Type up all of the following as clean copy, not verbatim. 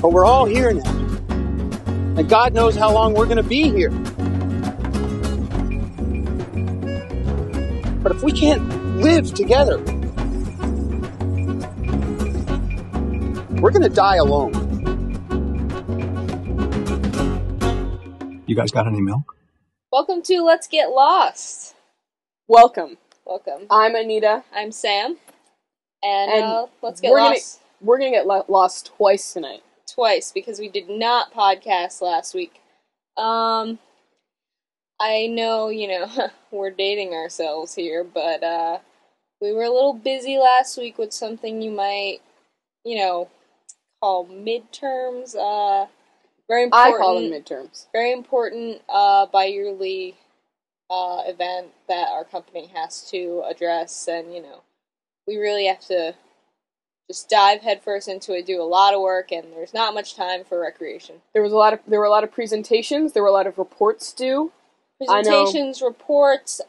But we're all here now. And God knows how long we're going to be here. But if we can't live together, we're going to die alone. You guys got any milk? Welcome to Let's Get Lost. Welcome. I'm Anita. I'm Sam. And Let's Get Lost. We're going to get lost twice tonight. Twice, because we did not podcast last week. I know, we're dating ourselves here, but we were a little busy last week with something you might, call midterms. Very important, I call them midterms. Very important bi-yearly event that our company has to address, and, we really have to just dive headfirst into it, do a lot of work, and there's not much time for recreation. There were a lot of presentations, there were a lot of reports due. Presentations, reports,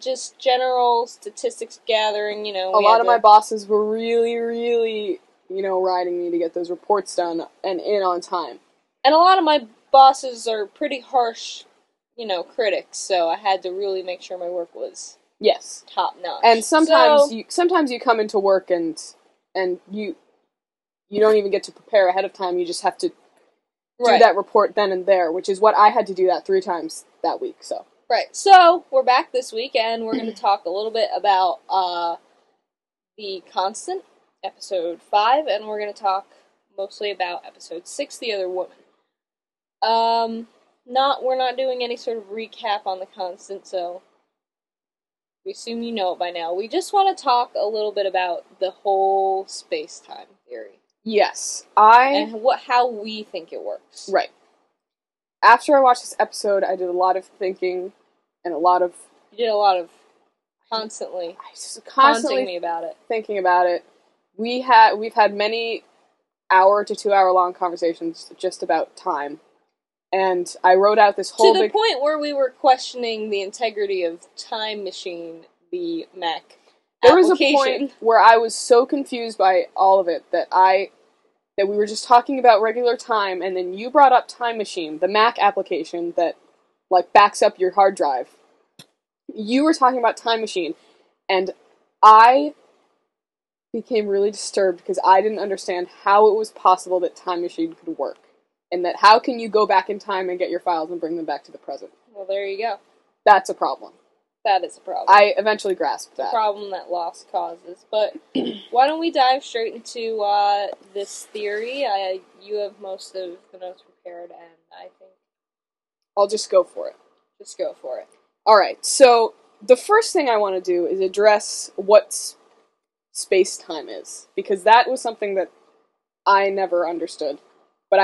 just general statistics gathering, A lot of my bosses were really, really, riding me to get those reports done and in on time. And a lot of my bosses are pretty harsh, critics, so I had to really make sure my work was top-notch. And sometimes you come into work and you don't even get to prepare ahead of time, you just have to do that report then and there, which is what I had to do that 3 times that week, so. Right, so we're back this week, and we're going to talk a little bit about The Constant, episode 5, and we're going to talk mostly about episode 6, The Other Woman. We're not doing any sort of recap on The Constant, so we assume you know it by now. We just want to talk a little bit about the whole space-time theory. Yes, and how we think it works. Right. After I watched this episode, I did a lot of thinking, and You did a lot of constantly... I just constantly me about it. Thinking about it. We've had many 1 to 2 hour long conversations just about time. And I wrote out this whole... To the point where we were questioning the integrity of Time Machine, the Mac application. There was a point where I was so confused by all of it that we were just talking about regular time, and then you brought up Time Machine, the Mac application that, backs up your hard drive. You were talking about Time Machine, and I became really disturbed because I didn't understand how it was possible that Time Machine could work. And that how can you go back in time and get your files and bring them back to the present? Well, there you go. That's a problem. That is a problem. I eventually grasped that. The problem that loss causes. But why don't we dive straight into this theory? You have most of the notes prepared, and I think... I'll just go for it. Alright, so the first thing I want to do is address what space-time is. Because that was something that I never understood. But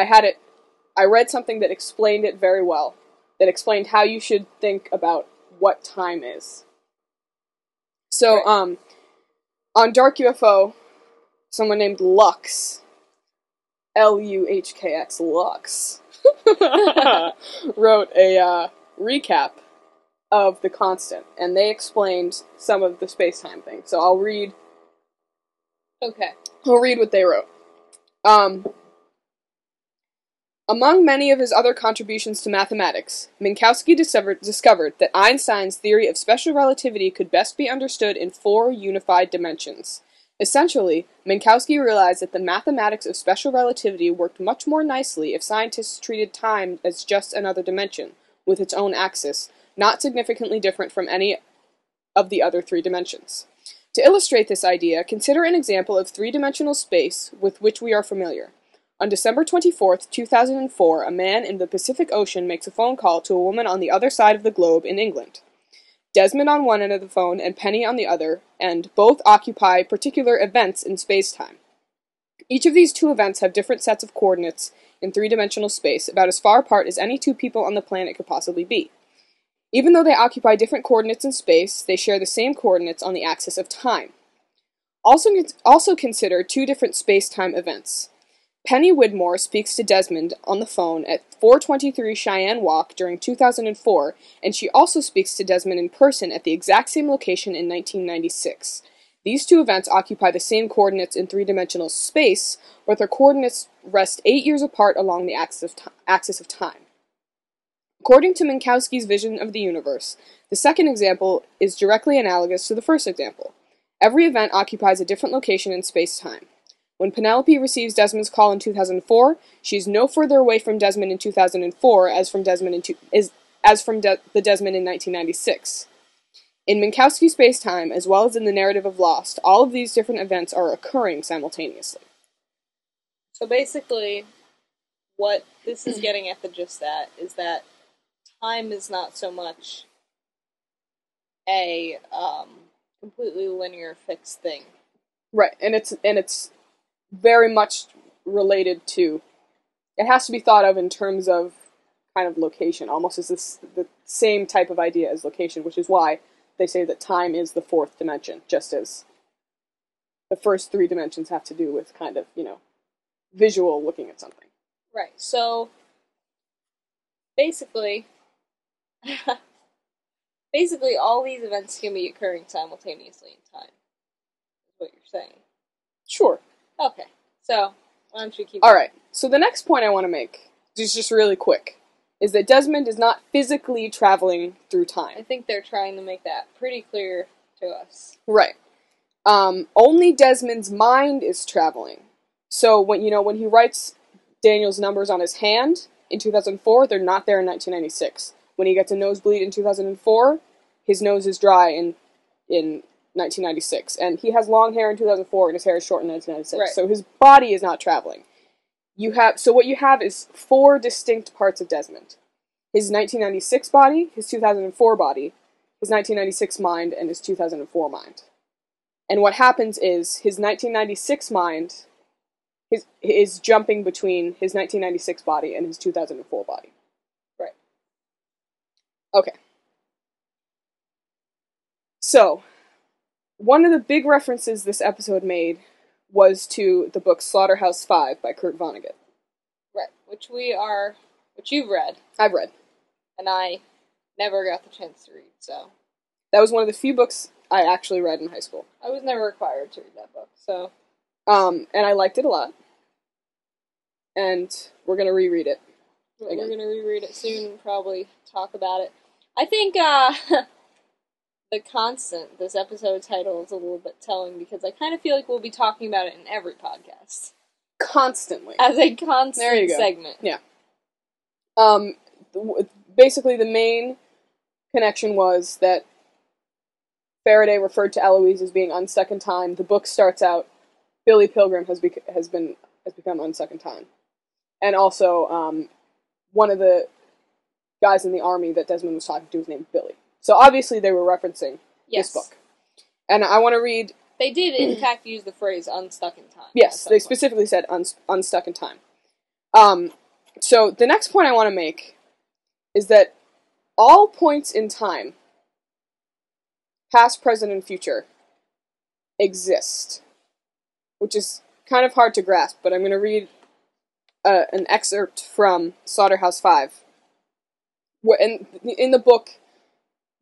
I read something that explained it very well, that explained how you should think about what time is. So, right. On Dark UFO, someone named Lux, Luhkx, Lux, wrote a recap of The Constant, and they explained some of the space-time thing. So I'll read... Okay. I'll read what they wrote. Among many of his other contributions to mathematics, Minkowski discovered that Einstein's theory of special relativity could best be understood in 4 unified dimensions. Essentially, Minkowski realized that the mathematics of special relativity worked much more nicely if scientists treated time as just another dimension, with its own axis, not significantly different from any of the other 3 dimensions. To illustrate this idea, consider an example of 3-dimensional space with which we are familiar. On December 24th, 2004, a man in the Pacific Ocean makes a phone call to a woman on the other side of the globe in England. Desmond on one end of the phone and Penny on the other, and both occupy particular events in space-time. Each of these 2 events have different sets of coordinates in 3-dimensional space, about as far apart as any 2 people on the planet could possibly be. Even though they occupy different coordinates in space, they share the same coordinates on the axis of time. Also consider 2 different space-time events. Penny Widmore speaks to Desmond on the phone at 423 Cheyenne Walk during 2004, and she also speaks to Desmond in person at the exact same location in 1996. These two events occupy the same coordinates in three-dimensional space, but their coordinates rest 8 years apart along the axis of time. According to Minkowski's vision of the universe, the second example is directly analogous to the first example. Every event occupies a different location in space-time. When Penelope receives Desmond's call in 2004, she is no further away from Desmond in 2004 as from the Desmond in 1996. In Minkowski space-time, as well as in the narrative of Lost, all of these different events are occurring simultaneously. So basically, what this is getting at, the gist that, is that time is not so much a completely linear fixed thing. Right, and it's very much related to, it has to be thought of in terms of kind of location, almost as the same type of idea as location, which is why they say that time is the fourth dimension, just as the first three dimensions have to do with kind of, you know, visual looking at something. Right, so basically all these events can be occurring simultaneously in time, is what you're saying. Sure. Okay, so why don't you keep going? All right, so the next point I want to make, is just really quick, is that Desmond is not physically traveling through time. I think they're trying to make that pretty clear to us. Right. Only Desmond's mind is traveling. So when he writes Daniel's numbers on his hand in 2004, they're not there in 1996. When he gets a nosebleed in 2004, his nose is dry in 1996. And he has long hair in 2004 and his hair is short in 1996. Right. So his body is not traveling. What you have is four distinct parts of Desmond. His 1996 body, his 2004 body, his 1996 mind, and his 2004 mind. And what happens is his 1996 mind is jumping between his 1996 body and his 2004 body. Right. Okay. So, one of the big references this episode made was to the book Slaughterhouse Five by Kurt Vonnegut. Right, which you've read. I've read. And I never got the chance to read, so. That was one of the few books I actually read in high school. I was never required to read that book, so. And I liked it a lot. And we're going to reread it. Again. We're going to reread it soon and probably talk about it. I think, The Constant, this episode title, is a little bit telling because I kind of feel like we'll be talking about it in every podcast. Constantly. As a constant there you go. Segment. Yeah. Basically, the main connection was that Faraday referred to Eloise as being unstuck in time. The book starts out, Billy Pilgrim has become unstuck in time. And also, one of the guys in the army that Desmond was talking to was named Billy. So obviously they were referencing this book. And I want to read... They did, in fact, use the phrase unstuck in time. Yes, they specifically said unstuck in time. So the next point I want to make is that all points in time, past, present, and future, exist. Which is kind of hard to grasp, but I'm going to read an excerpt from Slaughterhouse Five. And in the book...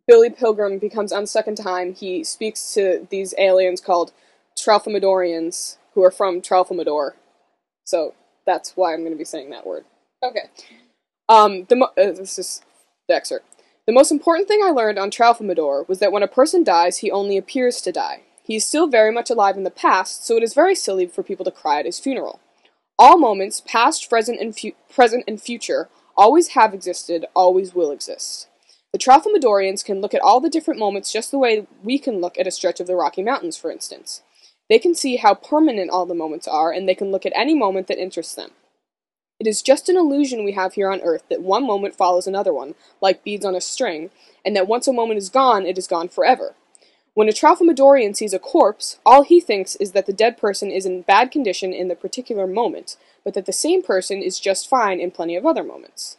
Billy Pilgrim becomes unstuck in time. He speaks to these aliens called Tralfamadorians, who are from Tralfamadore. So that's why I'm going to be saying that word. Okay. This is the excerpt. The most important thing I learned on Tralfamadore was that when a person dies, he only appears to die. He is still very much alive in the past, so it is very silly for people to cry at his funeral. All moments, past, present, and future, always have existed, always will exist. The Tralfamadorians can look at all the different moments just the way we can look at a stretch of the Rocky Mountains, for instance. They can see how permanent all the moments are, and they can look at any moment that interests them. It is just an illusion we have here on Earth that one moment follows another one, like beads on a string, and that once a moment is gone, it is gone forever. When a Tralfamadorian sees a corpse, all he thinks is that the dead person is in bad condition in the particular moment, but that the same person is just fine in plenty of other moments.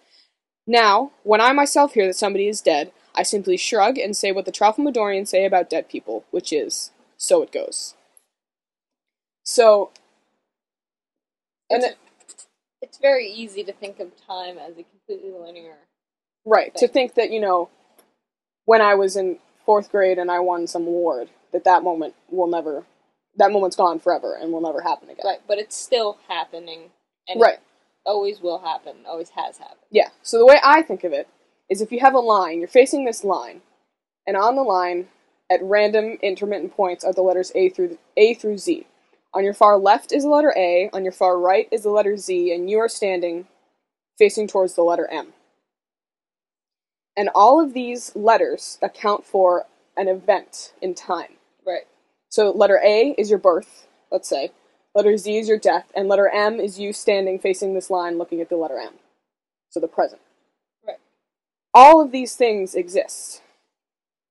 Now, when I myself hear that somebody is dead, I simply shrug and say what the Tralfamadorians say about dead people, which is, so it goes. So, and it's very easy to think of time as a completely linear. Right, thing. To think that, when I was in fourth grade and I won some award, that moment will never, that moment's gone forever and will never happen again. Right, but it's still happening. And right. It always will happen, always has happened. Yeah, so the way I think of it is if you have a line, you're facing this line, and on the line, at random intermittent points are the letters A through Z. On your far left is the letter A, on your far right is the letter Z, and you are standing facing towards the letter M. And all of these letters account for an event in time. Right. So letter A is your birth, let's say. Letter Z is your death, and letter M is you standing facing this line looking at the letter M. So the present. Right. All of these things exist,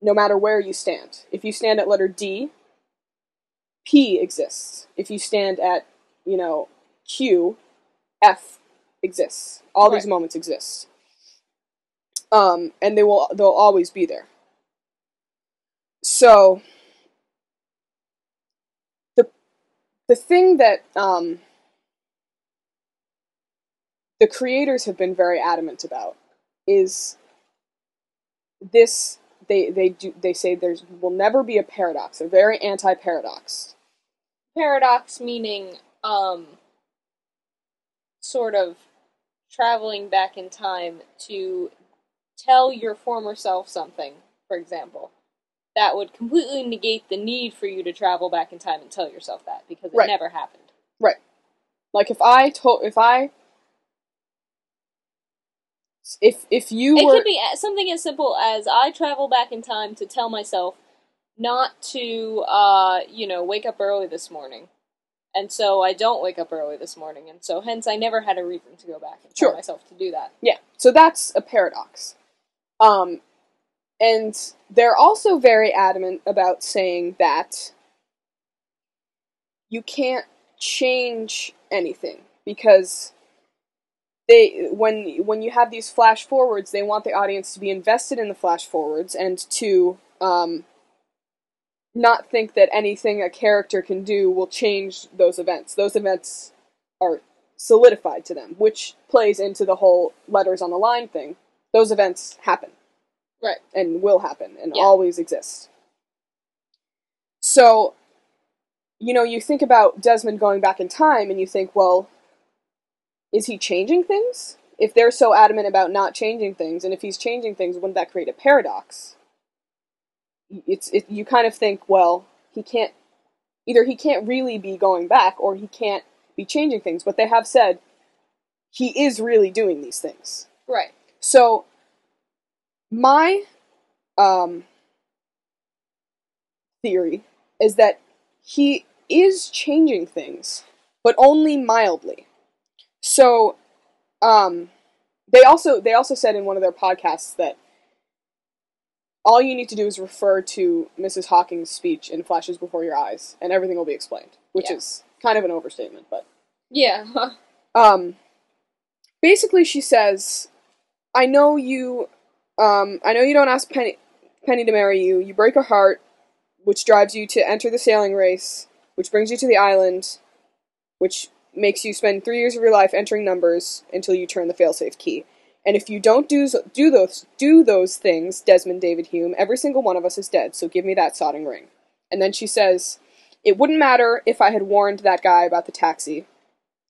no matter where you stand. If you stand at letter D, P exists. If you stand at, Q, F exists. All right. These moments exist. And they'll always be there. So, the thing that the creators have been very adamant about is this. They say there will never be a paradox. They're very anti-paradox. Paradox meaning sort of traveling back in time to tell your former self something, for example. That would completely negate the need for you to travel back in time and tell yourself that, because it never happened. Right. Like if you were... It could be something as simple as I travel back in time to tell myself not to, wake up early this morning. And so I don't wake up early this morning. And so hence I never had a reason to go back and tell myself to do that. Yeah. So that's a paradox. And they're also very adamant about saying that you can't change anything, because when you have these flash forwards, they want the audience to be invested in the flash forwards and to not think that anything a character can do will change those events. Those events are solidified to them, which plays into the whole letters on the line thing. Those events happen. Right. And will happen and always exist. So, you think about Desmond going back in time and you think, well, is he changing things? If they're so adamant about not changing things, and if he's changing things, wouldn't that create a paradox? You kind of think, well, he can't really be going back, or he can't be changing things, but they have said he is really doing these things. Right. So, my theory is that he is changing things, but only mildly. So, they also said in one of their podcasts that all you need to do is refer to Mrs. Hawking's speech in Flashes Before Your Eyes, and everything will be explained, which is kind of an overstatement, but... Yeah. Basically, she says, I know you don't ask Penny to marry you, you break her heart, which drives you to enter the sailing race, which brings you to the island, which makes you spend 3 years of your life entering numbers until you turn the failsafe key. And if you don't do those things, Desmond David Hume, every single one of us is dead, so give me that sodding ring. And then she says, it wouldn't matter if I had warned that guy about the taxi.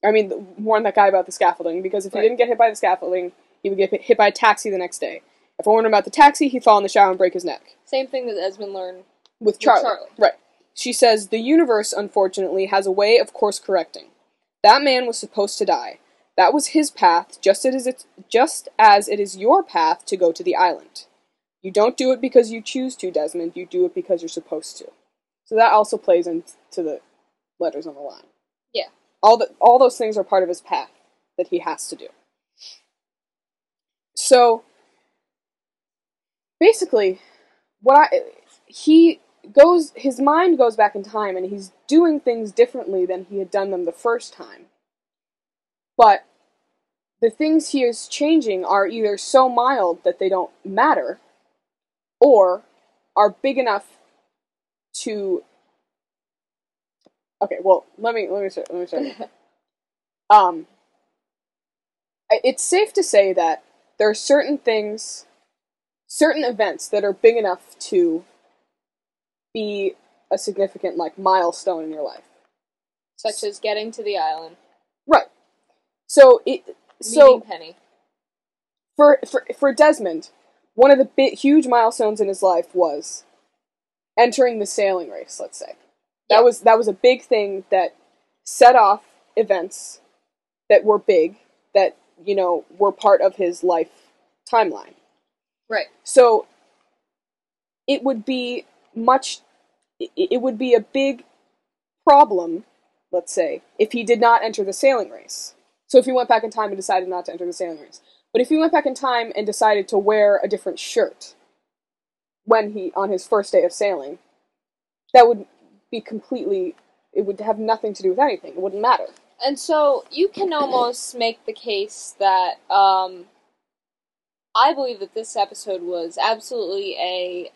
I mean, warned that guy about the scaffolding, because if he didn't get hit by the scaffolding, he would get hit by a taxi the next day. If I warned him about the taxi, he'd fall in the shower and break his neck. Same thing that Desmond learned with Charlotte. Right. She says, the universe, unfortunately, has a way of course correcting. That man was supposed to die. That was his path, just as it is your path to go to the island. You don't do it because you choose to, Desmond. You do it because you're supposed to. So that also plays into the letters on the line. Yeah. All those things are part of his path that he has to do. So, basically, his mind goes back in time, and he's doing things differently than he had done them the first time. But the things he is changing are either so mild that they don't matter, or are big enough to... Okay, well, let me start. It's safe to say that there are certain events that are big enough to be a significant, like, milestone in your life. Such as getting to the island. Right. So meeting Penny. For Desmond, one of the huge milestones in his life was entering the sailing race, let's say. That was a big thing that set off events that were big, that, you know, were part of his life timeline. Right. So it would be a big problem, let's say, if he did not enter the sailing race. So if he went back in time and decided not to enter the sailing race. But if he went back in time and decided to wear a different shirt on his first day of sailing, that would be completely, it would have nothing to do with anything. It wouldn't matter. And so you can almost make the case that, I believe that this episode was absolutely a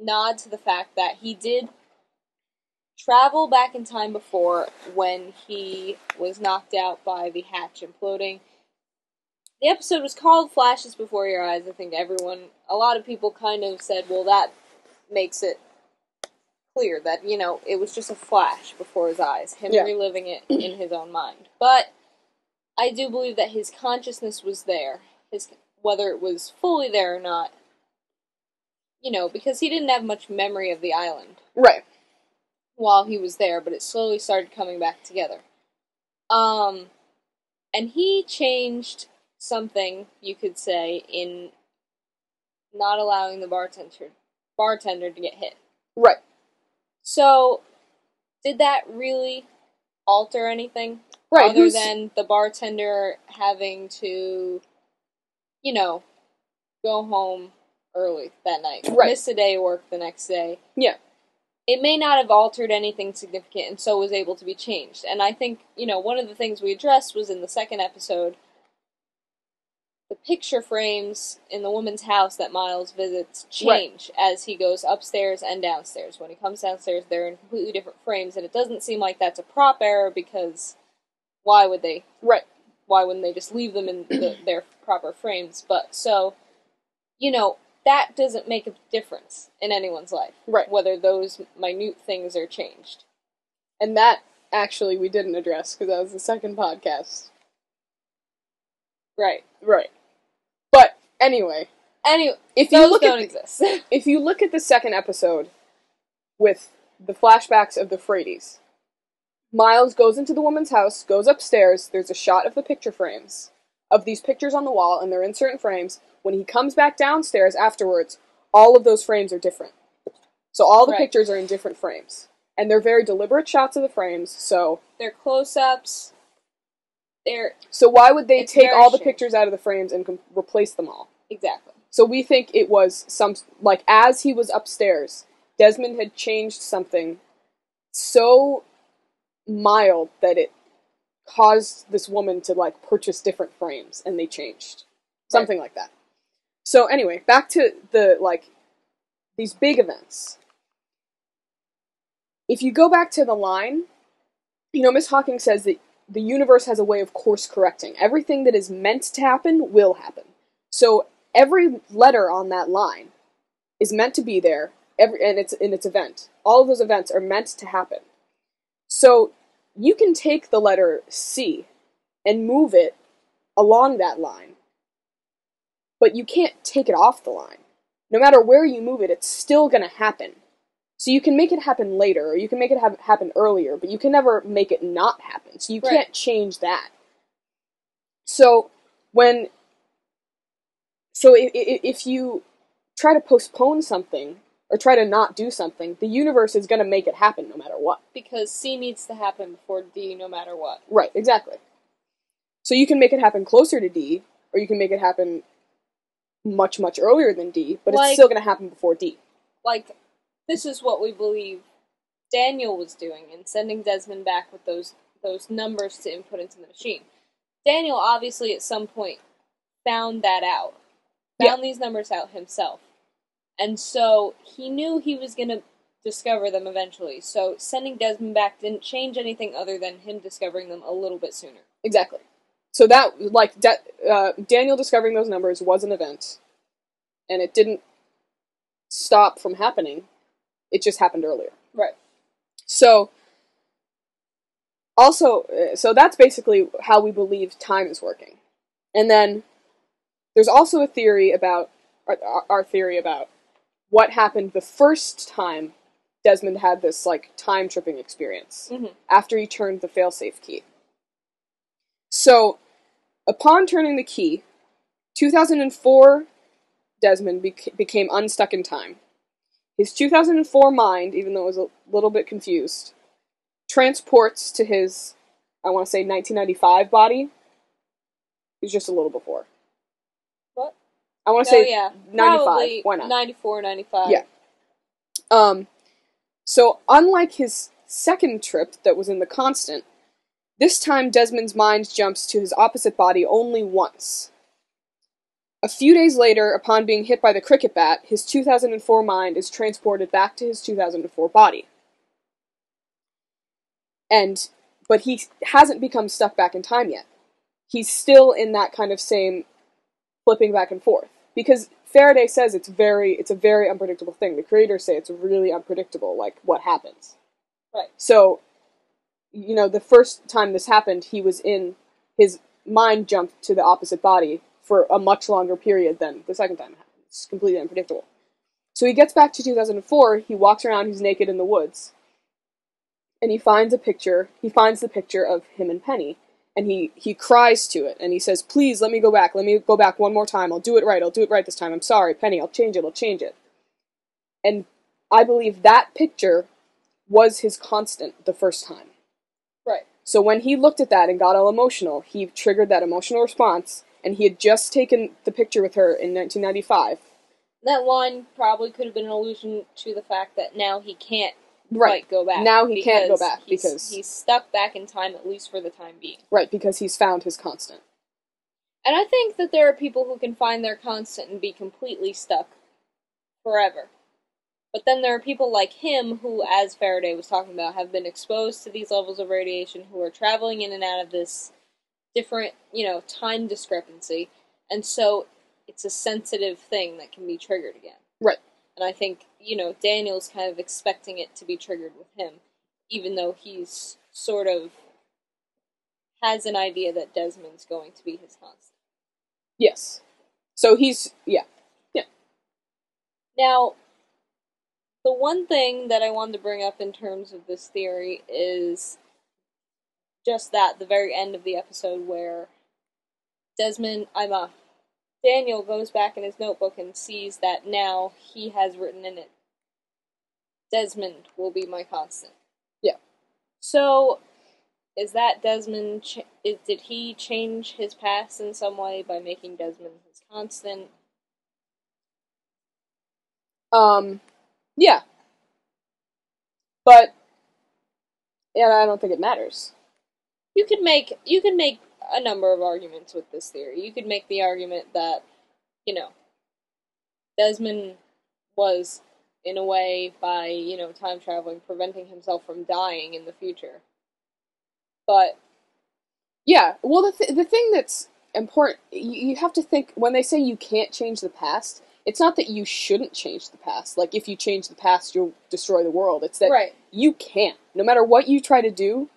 nod to the fact that he did travel back in time before when he was knocked out by the hatch imploding. The episode was called Flashes Before Your Eyes. I think a lot of people kind of said, well, that makes it clear that, you know, it was just a flash before his eyes, reliving it in his own mind. But I do believe that his consciousness was there, whether it was fully there or not, you know, because he didn't have much memory of the island. Right. While he was there, but it slowly started coming back together. And he changed something, you could say, in not allowing the bartender to get hit. Right. So, did that really alter anything? Right. Other than the bartender having to, you know, go home early that night. Right. Miss a day of work the next day. Yeah. It may not have altered anything significant, and so was able to be changed. And I think, you know, one of the things we addressed was in the second episode, the picture frames in the woman's house that Miles visits change as he goes upstairs and downstairs. When he comes downstairs, they're in completely different frames, and it doesn't seem like that's a prop error, because why would they? Right. Why wouldn't they just leave them in their proper frames? But, so, you know, that doesn't make a difference in anyone's life. Right. Whether those minute things are changed. And that, actually, we didn't address, because that was the second podcast. Right. Right. But, anyway, if those don't exist. If you look at the second episode with the flashbacks of the Frades, Miles goes into the woman's house, goes upstairs, there's a shot of the picture frames, of these pictures on the wall, and they're in certain frames. When he comes back downstairs afterwards, all of those frames are different. So all the pictures are in different frames. And they're very deliberate shots of the frames, so... They're close-ups. So why would they take all the pictures out of the frames and replace them all? Exactly. So we think it was as he was upstairs, Desmond had changed something so mild that it caused this woman to, purchase different frames, and they changed. Something like that. So anyway, back to the, these big events. If you go back to the line, you know, Miss Hawking says that the universe has a way of course correcting. Everything that is meant to happen will happen. So every letter on that line is meant to be there, and it's in its event. All of those events are meant to happen. So you can take the letter C and move it along that line. But you can't take it off the line. No matter where you move it, it's still going to happen. So you can make it happen later, or you can make it happen earlier, but you can never make it not happen. So you can't change that. So if you try to postpone something, or try to not do something, the universe is going to make it happen no matter what. Because C needs to happen before D no matter what. Right, exactly. So you can make it happen closer to D, or you can make it happen much, much earlier than D, but it's still going to happen before D. This is what we believe Daniel was doing in sending Desmond back with those numbers to input into the machine. Daniel obviously at some point found that out. Found these numbers out himself. And so he knew he was going to discover them eventually. So sending Desmond back didn't change anything other than him discovering them a little bit sooner. Exactly. So that, Daniel discovering those numbers was an event, and it didn't stop from happening It just happened earlier. Right. So, also, so that's basically how we believe time is working. And then there's also a theory about, our theory about what happened the first time Desmond had this, like, time-tripping experience after he turned the failsafe key. So, upon turning the key, 2004 Desmond became unstuck in time. His 2004 mind, even though it was a little bit confused, transports to his, I want to say, 1995 body. He's just a little before. What? I want to say 95. Probably why not? 94, 95. Yeah. So, unlike his second trip that was in The Constant, this time Desmond's mind jumps to his opposite body only once. A few days later, upon being hit by the cricket bat, his 2004 mind is transported back to his 2004 body. And, but he hasn't become stuck back in time yet. He's still in that kind of same flipping back and forth. Because Faraday says it's a very unpredictable thing. The creators say it's really unpredictable, like, what happens. Right. So, you know, the first time this happened, he was in, his mind jumped to the opposite body for a much longer period than the second time it happened. It's completely unpredictable. So he gets back to 2004, he walks around, he's naked in the woods, and he finds a picture, he finds the picture of him and Penny, and he cries to it, and he says, please, let me go back one more time, I'll do it right this time, I'm sorry, Penny, I'll change it. And I believe that picture was his constant the first time. Right. So when he looked at that and got all emotional, he triggered that emotional response, and he had just taken the picture with her in 1995. That line probably could have been an allusion to the fact that now he can't quite go back. Now he can't go back because he's stuck back in time, at least for the time being. Right, because he's found his constant. And I think that there are people who can find their constant and be completely stuck forever. But then there are people like him who, as Faraday was talking about, have been exposed to these levels of radiation, who are traveling in and out of this different, you know, time discrepancy, and so it's a sensitive thing that can be triggered again. Right. And I think, you know, Daniel's kind of expecting it to be triggered with him, even though he's sort of has an idea that Desmond's going to be his constant. Yes. So he's, yeah. Now, the one thing that I wanted to bring up in terms of this theory is just that, the very end of the episode where Daniel goes back in his notebook and sees that now he has written in it, Desmond will be my constant. Yeah. So, is that Desmond, did he change his past in some way by making Desmond his constant? Yeah. But, yeah, I don't think it matters. You can make a number of arguments with this theory. You could make the argument that, you know, Desmond was, in a way, by, you know, time traveling, preventing himself from dying in the future. But, yeah, well, the thing that's important, you have to think, when they say you can't change the past, it's not that you shouldn't change the past. Like, if you change the past, you'll destroy the world. It's that you can't. No matter what you try to do,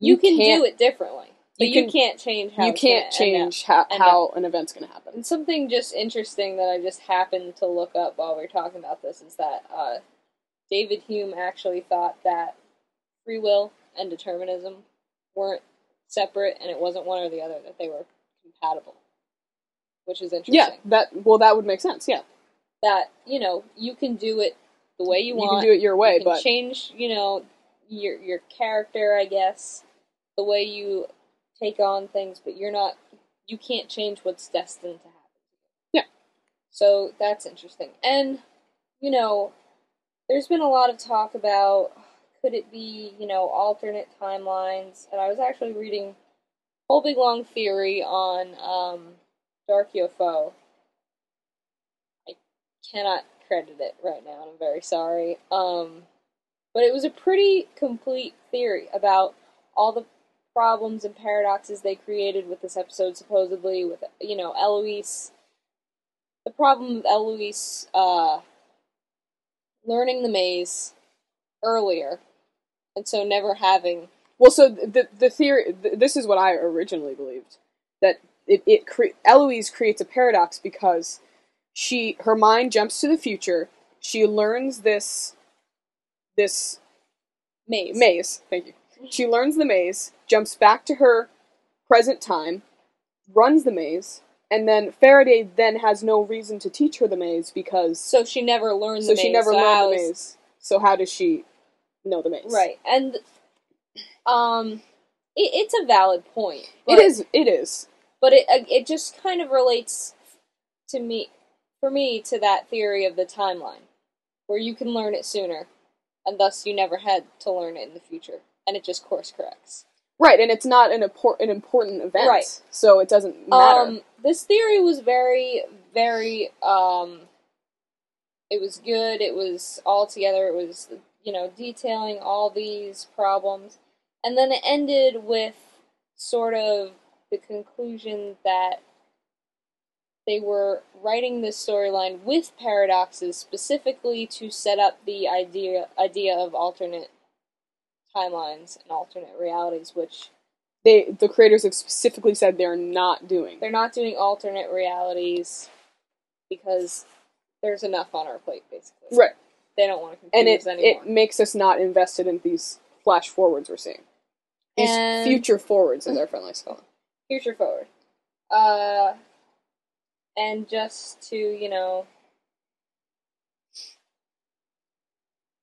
You can do it differently, but you can't change how an event's going to happen. And something just interesting that I just happened to look up while we were talking about this is that David Hume actually thought that free will and determinism weren't separate, and it wasn't one or the other, that they were compatible, which is interesting. Yeah, that would make sense, yeah. That, you know, you can do it the way you want. You can do it your way, but change, you know, your character, I guess, the way you take on things, but you can't change what's destined to happen. Yeah. So that's interesting. And, you know, there's been a lot of talk about, could it be, you know, alternate timelines? And I was actually reading a whole big long theory on Dark UFO. I cannot credit it right now, and I'm very sorry. But it was a pretty complete theory about all the problems and paradoxes they created with this episode, supposedly, with, you know, Eloise. The problem with Eloise, learning the maze earlier, and so never having... Well, so the theory... This is what I originally believed, that Eloise creates a paradox because her mind jumps to the future, she learns this... Maze, thank you. She learns the maze, jumps back to her present time, runs the maze, and then Faraday then has no reason to teach her the maze because... So she never learned the maze. So how does she know the maze? Right, and it's a valid point. It is. But it just kind of relates to that theory of the timeline, where you can learn it sooner, and thus you never had to learn it in the future, and it just course corrects. Right, and it's not an important event, right, so it doesn't matter. This theory was very, very, it was good, it was all together, it was, detailing all these problems, and then it ended with sort of the conclusion that they were writing this storyline with paradoxes specifically to set up the idea of alternate timelines and alternate realities, which the creators have specifically said they're not doing. They're not doing alternate realities because there's enough on our plate, basically. Right. They don't want to confuse us anymore. And it makes us not invested in these flash forwards we're seeing. These future forwards, as our friendlies call them. Future forward. And just to,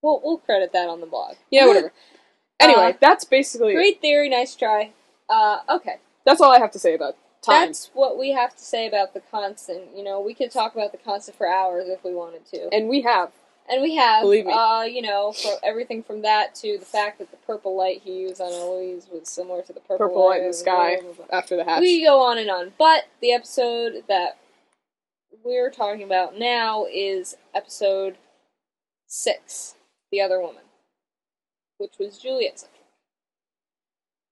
we'll credit that on the blog. Yeah, whatever. Anyway, that's basically great theory, nice try. Okay. That's all I have to say about time. That's what we have to say about The Constant. We could talk about The Constant for hours if we wanted to. And we have. Believe me. For everything from that to the fact that the purple light he used on Eloise was similar to the purple light in the sky after the hatch. We go on and on. But the episode that we're talking about now is episode 6, The Other Woman, which was Juliet's.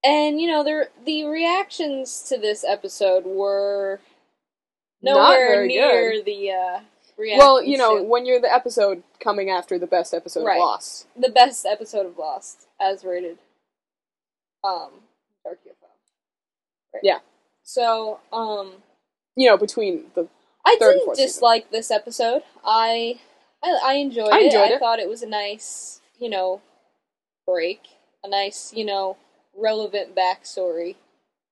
And, the reactions to this episode were nowhere near good. Well, when you're the episode coming after the best episode of Lost. The best episode of Lost, as rated. Dark UFO. Right. Yeah. So, between the I didn't dislike this episode. I enjoyed it. I thought it was a nice, break. A nice, relevant backstory.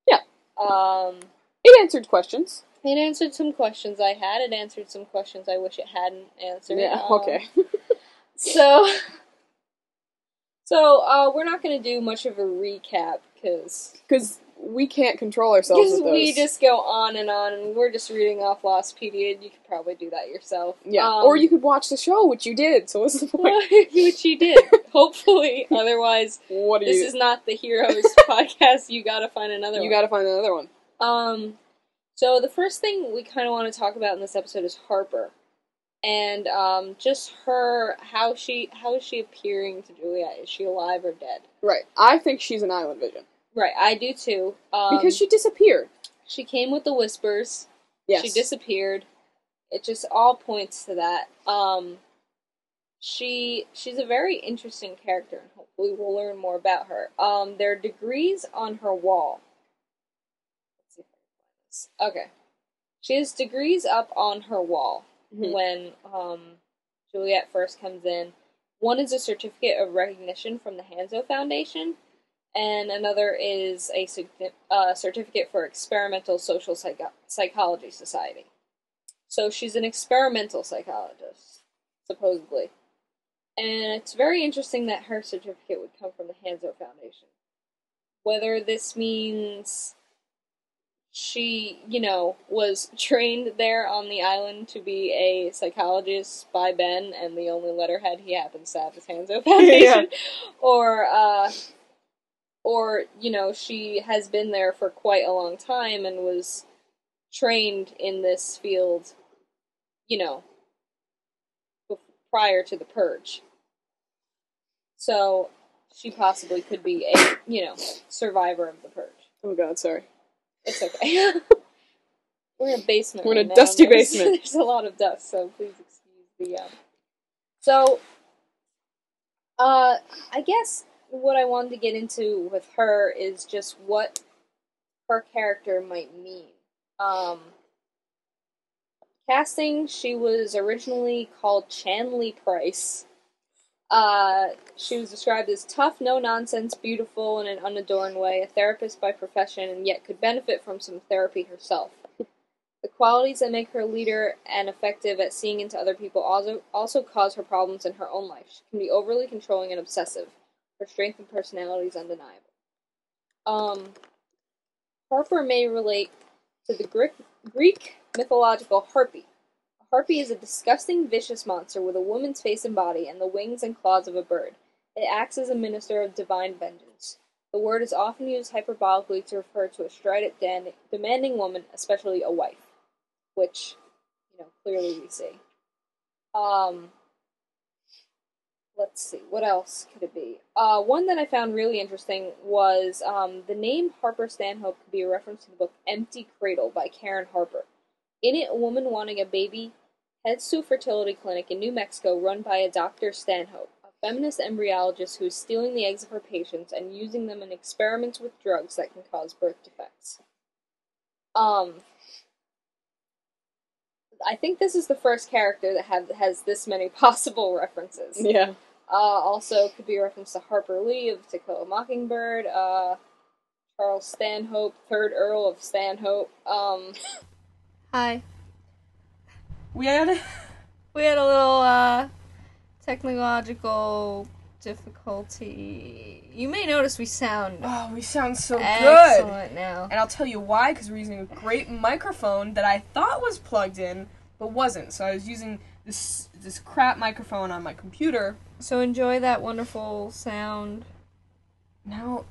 Yeah. It answered questions. It answered some questions I had. It answered some questions I wish it hadn't answered. Yeah, okay. So, we're not going to do much of a recap, because we can't control ourselves with those. We just go on, and we're just reading off Lostpedia, and you could probably do that yourself. Yeah, or you could watch the show, which you did, so what's the point? Which you did, hopefully. Otherwise, this is not the Heroes podcast. You gotta find another one. You gotta find another one. So the first thing we kind of want to talk about in this episode is Harper, and just her, how is she appearing to Juliet? Is she alive or dead? Right. I think she's an island vision. Right, I do too. Because she disappeared. She came with the whispers. Yes. She disappeared. It just all points to that. She's a very interesting character, and hopefully we'll learn more about her. There are degrees on her wall. Okay. She has degrees up on her wall when Juliet first comes in. One is a certificate of recognition from the Hanzo Foundation, and another is a certificate for Experimental Social Psychology Society. So she's an experimental psychologist, supposedly. And it's very interesting that her certificate would come from the Hanzo Foundation. Whether this means... she, was trained there on the island to be a psychologist by Ben, and the only letterhead he happens to have is Hanzo Foundation. Yeah. Or, she has been there for quite a long time and was trained in this field, prior to the purge. So, she possibly could be a, survivor of the purge. Oh God, sorry. It's okay. We're in a basement. We're in a dusty basement. There's a lot of dust, so please excuse the... So, I guess what I wanted to get into with her is just what her character might mean. Casting, she was originally called Chanley Price. She was described as tough, no-nonsense, beautiful in an unadorned way, a therapist by profession, and yet could benefit from some therapy herself. The qualities that make her a leader and effective at seeing into other people also cause her problems in her own life. She can be overly controlling and obsessive. Her strength and personality is undeniable. Harper may relate to the Greek mythological harpy. A harpy is a disgusting, vicious monster with a woman's face and body and the wings and claws of a bird. It acts as a minister of divine vengeance. The word is often used hyperbolically to refer to a strident, demanding woman, especially a wife, which, clearly we see. Let's see, what else could it be? One that I found really interesting was the name Harper Stanhope could be a reference to the book Empty Cradle by Karen Harper. In it, a woman wanting a baby heads to a fertility clinic in New Mexico run by a Dr. Stanhope, a feminist embryologist who is stealing the eggs of her patients and using them in experiments with drugs that can cause birth defects. I think this is the first character that has this many possible references. Yeah. Also, could be a reference to Harper Lee of To Kill a Mockingbird, Charles Stanhope, 3rd Earl of Stanhope. Hi. We had a little technological difficulty. You may notice we sound so excellent good now, and I'll tell you why. Because we're using a great microphone that I thought was plugged in, but wasn't. So I was using this crap microphone on my computer. So enjoy that wonderful sound. Now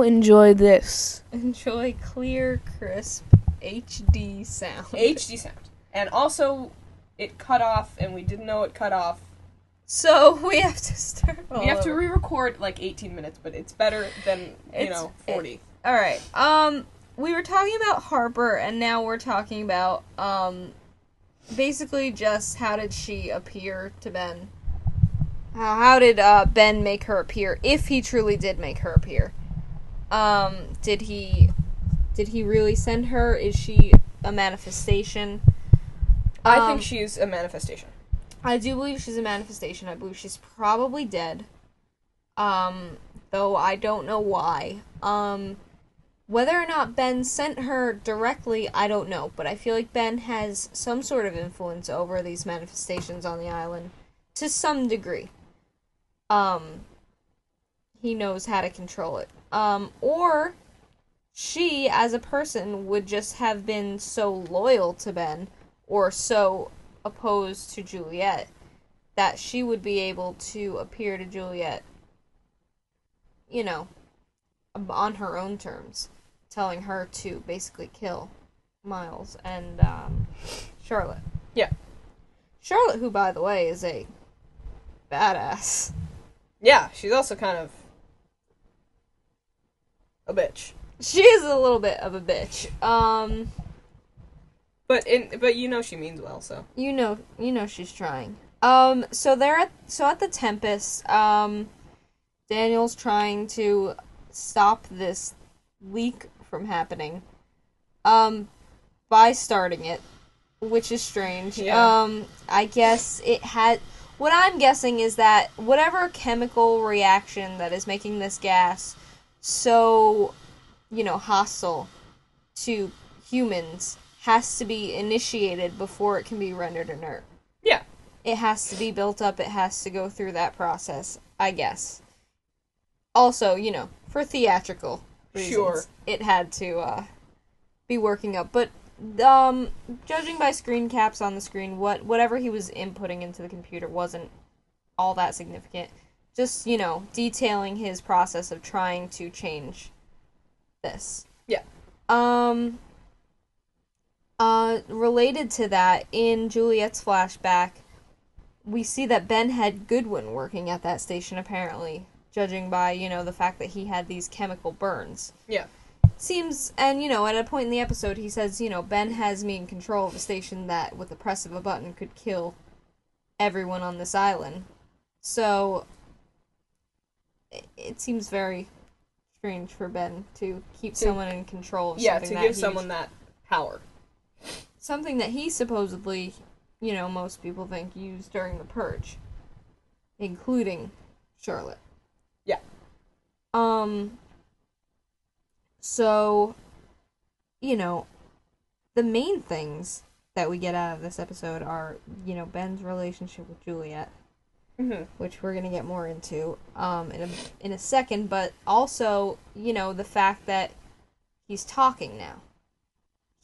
enjoy this. Enjoy clear, crisp. HD sound. And also, it cut off, and we didn't know it cut off. So, we have to start all over. We have to re-record, 18 minutes, but it's better than, you know, 40. Alright, we were talking about Harper, and now we're talking about, basically just how did she appear to Ben? How did, Ben make her appear, if he truly did make her appear? Did he really send her? Is she a manifestation? I think she's a manifestation. I do believe she's a manifestation. I believe she's probably dead. Though I don't know why. Whether or not Ben sent her directly, I don't know. But I feel like Ben has some sort of influence over these manifestations on the island. To some degree. He knows how to control it. Or... she, as a person, would just have been so loyal to Ben, or so opposed to Juliet, that she would be able to appear to Juliet, on her own terms, telling her to basically kill Miles and, Charlotte. Yeah. Charlotte, who, by the way, is a badass. Yeah, she's also kind of a bitch. She is a little bit of a bitch. But she means well, so. You know she's trying. So they're at the Tempest, Daniel's trying to stop this leak from happening. By starting it, which is strange. Yeah. I guess it had what I'm guessing is that whatever chemical reaction that is making this gas so hostile to humans has to be initiated before it can be rendered inert. Yeah. It has to be built up. It has to go through that process, I guess. Also, for theatrical reasons, sure, it had to be working up. But judging by screen caps on the screen, whatever he was inputting into the computer wasn't all that significant. Just, detailing his process of trying to change this. Yeah. Related to that, in Juliet's flashback, we see that Ben had Goodwin working at that station, apparently, judging by, the fact that he had these chemical burns. Yeah. Seems, and, at a point in the episode, he says, Ben has me in control of a station that, with the press of a button, could kill everyone on this island. So, it seems very strange for Ben to keep someone in control of something that give someone that power. Something that he supposedly, you know, most people think used during the Purge. Including Charlotte. Yeah. So, you know, the main things that we get out of this episode are, you know, Ben's relationship with Juliet. Mm-hmm. Which we're going to get more into in a second, but also, you know, the fact that he's talking now.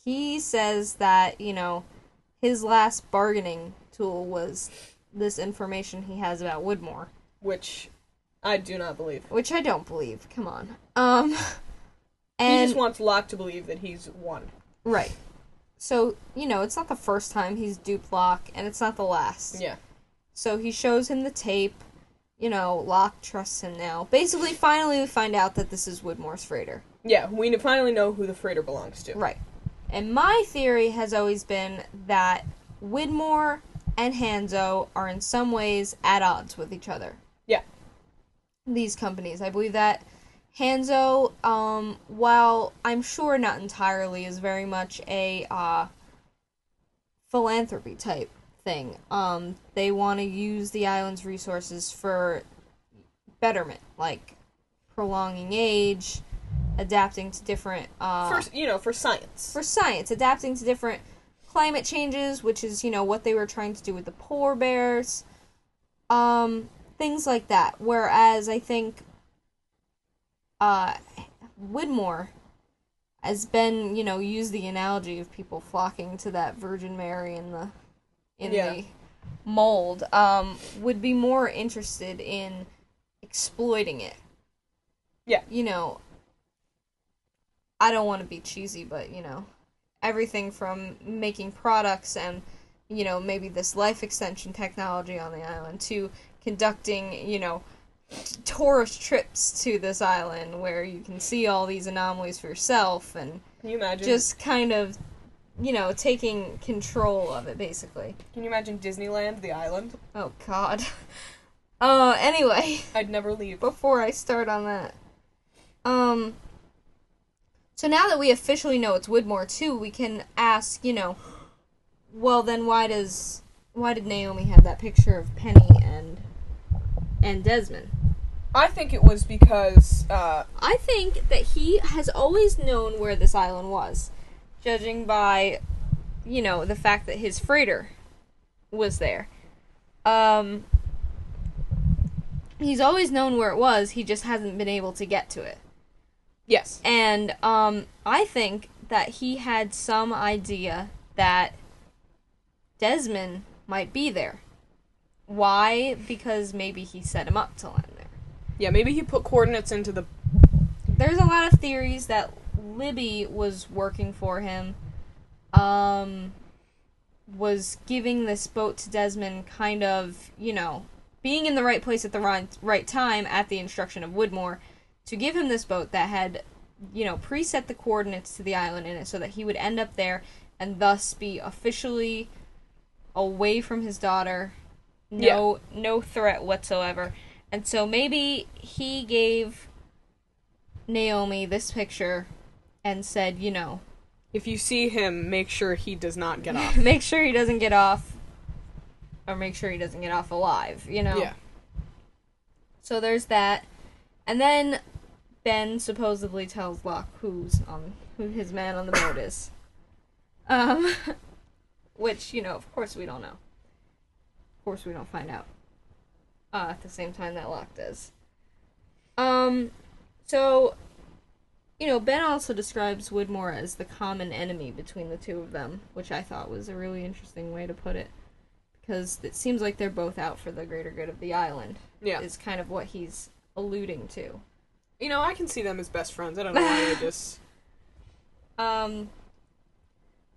He says that, you know, his last bargaining tool was this information he has about Woodmore. Which I do not believe. Which I don't believe. Come on. And he just wants Locke to believe that he's won. Right. So, you know, it's not the first time he's duped Locke, and it's not the last. Yeah. So he shows him the tape, you know, Locke trusts him now. Basically, finally we find out that this is Woodmore's freighter. Yeah, we finally know who the freighter belongs to. Right. And my theory has always been that Widmore and Hanzo are in some ways at odds with each other. Yeah. These companies. I believe that Hanzo, while I'm sure not entirely, is very much a philanthropy type thing. They want to use the island's resources for betterment, like prolonging age, adapting to different for science. For science, adapting to different climate changes, which is, you know, what they were trying to do with the polar bears. Things like that. Whereas I think Widmore has been, you know, used the analogy of people flocking to that Virgin Mary in the the mold, would be more interested in exploiting it. Yeah. You know, I don't want to be cheesy, but, you know, everything from making products and, you know, maybe this life extension technology on the island to conducting, you know, tourist trips to this island where you can see all these anomalies for yourself and can you imagine? Just kind of, you know, taking control of it, basically. Can you imagine Disneyland, the island? Oh, God. Anyway. I'd never leave. Before I start on that. So now that we officially know it's Widmore, too, we can ask, you know, well, then why did Naomi have that picture of Penny and Desmond? I think it was because, I think that he has always known where this island was. Judging by, you know, the fact that his freighter was there. He's always known where it was, he just hasn't been able to get to it. Yes. And, I think that he had some idea that Desmond might be there. Why? Because maybe he set him up to land there. Yeah, maybe he put coordinates into the... There's a lot of theories that Libby was working for him, was giving this boat to Desmond, kind of, you know, being in the right place at the right time at the instruction of Widmore to give him this boat that had, you know, preset the coordinates to the island in it so that he would end up there and thus be officially away from his daughter, no threat whatsoever. And so maybe he gave Naomi this picture and said, you know, if you see him, make sure he does not get off. Make sure he doesn't get off, or make sure he doesn't get off alive, you know? Yeah. So there's that. And then Ben supposedly tells Locke who his man on the boat is. Which, you know, of course we don't know. Of course we don't find out. At the same time that Locke does. So, you know, Ben also describes Widmore as the common enemy between the two of them, which I thought was a really interesting way to put it, because it seems like they're both out for the greater good of the island. Yeah. Is kind of what he's alluding to. You know, I can see them as best friends. I don't know why they just...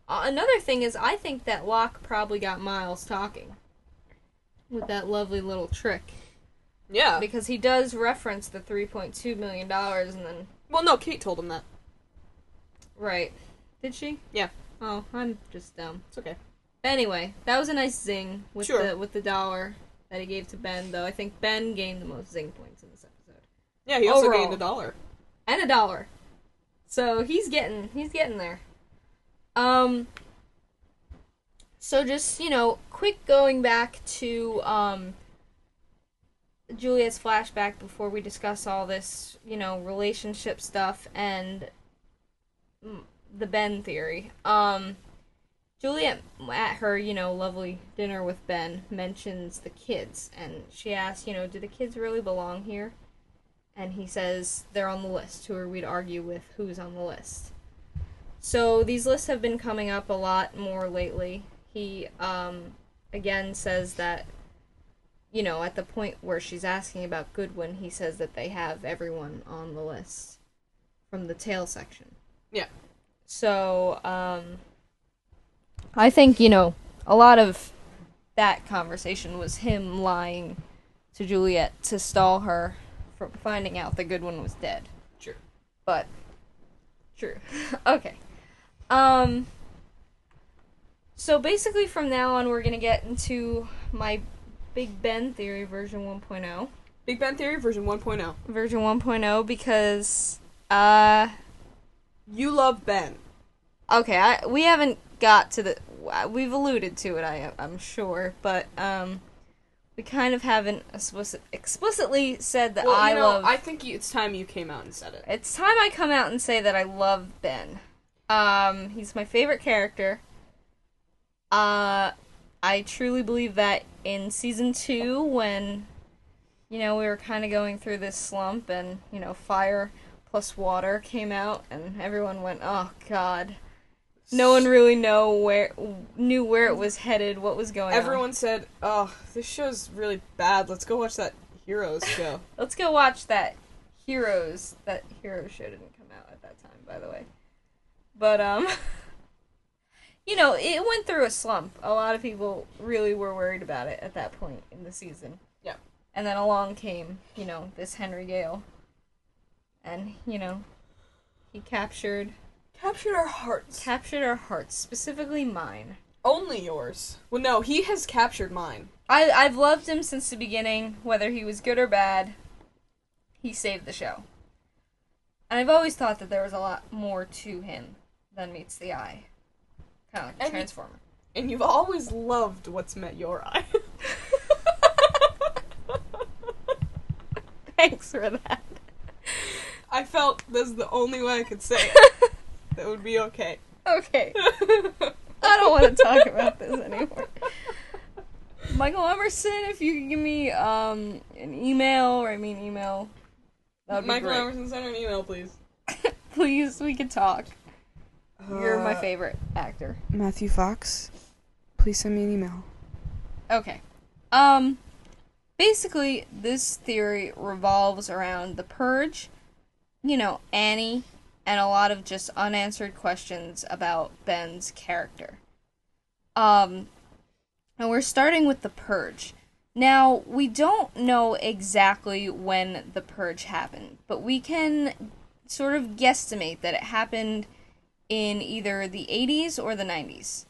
Another thing is, I think that Locke probably got Miles talking with that lovely little trick. Yeah. Because he does reference the $3.2 million and then... Well, no, Kate told him that. Right. Did she? Yeah. Oh, I'm just dumb. It's okay. Anyway, that was a nice zing with the dollar that he gave to Ben, though. I think Ben gained the most zing points in this episode. Yeah, he also gained $1. And $1. So he's getting there. So just, you know, quick going back to Juliet's flashback before we discuss all this, you know, relationship stuff and the Ben theory. Juliet, at her, you know, lovely dinner with Ben, mentions the kids, and she asks, you know, do the kids really belong here? And he says, they're on the list. Who are we to argue with who's on the list? So these lists have been coming up a lot more lately. He, again, says that, you know, at the point where she's asking about Goodwin, he says that they have everyone on the list from the tail section. Yeah. So, I think, you know, a lot of that conversation was him lying to Juliet to stall her from finding out that Goodwin was dead. Sure. But, true. Okay. So basically from now on we're going to get into my Big Ben Theory version 1.0. Big Ben Theory version 1.0. Version 1.0 because, you love Ben. Okay, we haven't got to the... We've alluded to it, I'm sure, but, we kind of haven't explicitly said that love... I think it's time you came out and said it. It's time I come out and say that I love Ben. He's my favorite character. I truly believe that in Season 2, when, you know, we were kind of going through this slump and, you know, fire plus water came out and everyone went, oh, God... No one really knew where it was headed, what was going on. Everyone said, oh, this show's really bad. Let's go watch that Heroes show. Let's go watch that Heroes. That Heroes show didn't come out at that time, by the way. But, you know, it went through a slump. A lot of people really were worried about it at that point in the season. Yeah. And then along came, you know, this Henry Gale. And, you know, he captured our hearts. Captured our hearts. Specifically mine. Only yours. Well, no, he has captured mine. I've loved him since the beginning, whether he was good or bad. He saved the show. And I've always thought that there was a lot more to him than meets the eye. Kind of like a Transformer. And you've always loved what's met your eye. Thanks for that. I felt this is the only way I could say it. That would be okay. Okay. I don't want to talk about this anymore. Michael Emerson, if you could give me an email, or I mean email, that would be great. Michael Emerson, send an email, please. Please, we could talk. You're my favorite actor. Matthew Fox, please send me an email. Okay. Basically, this theory revolves around the Purge, you know, Annie... and a lot of just unanswered questions about Ben's character. And we're starting with the Purge. Now, we don't know exactly when the Purge happened, but we can sort of guesstimate that it happened in either the 80s or the 90s,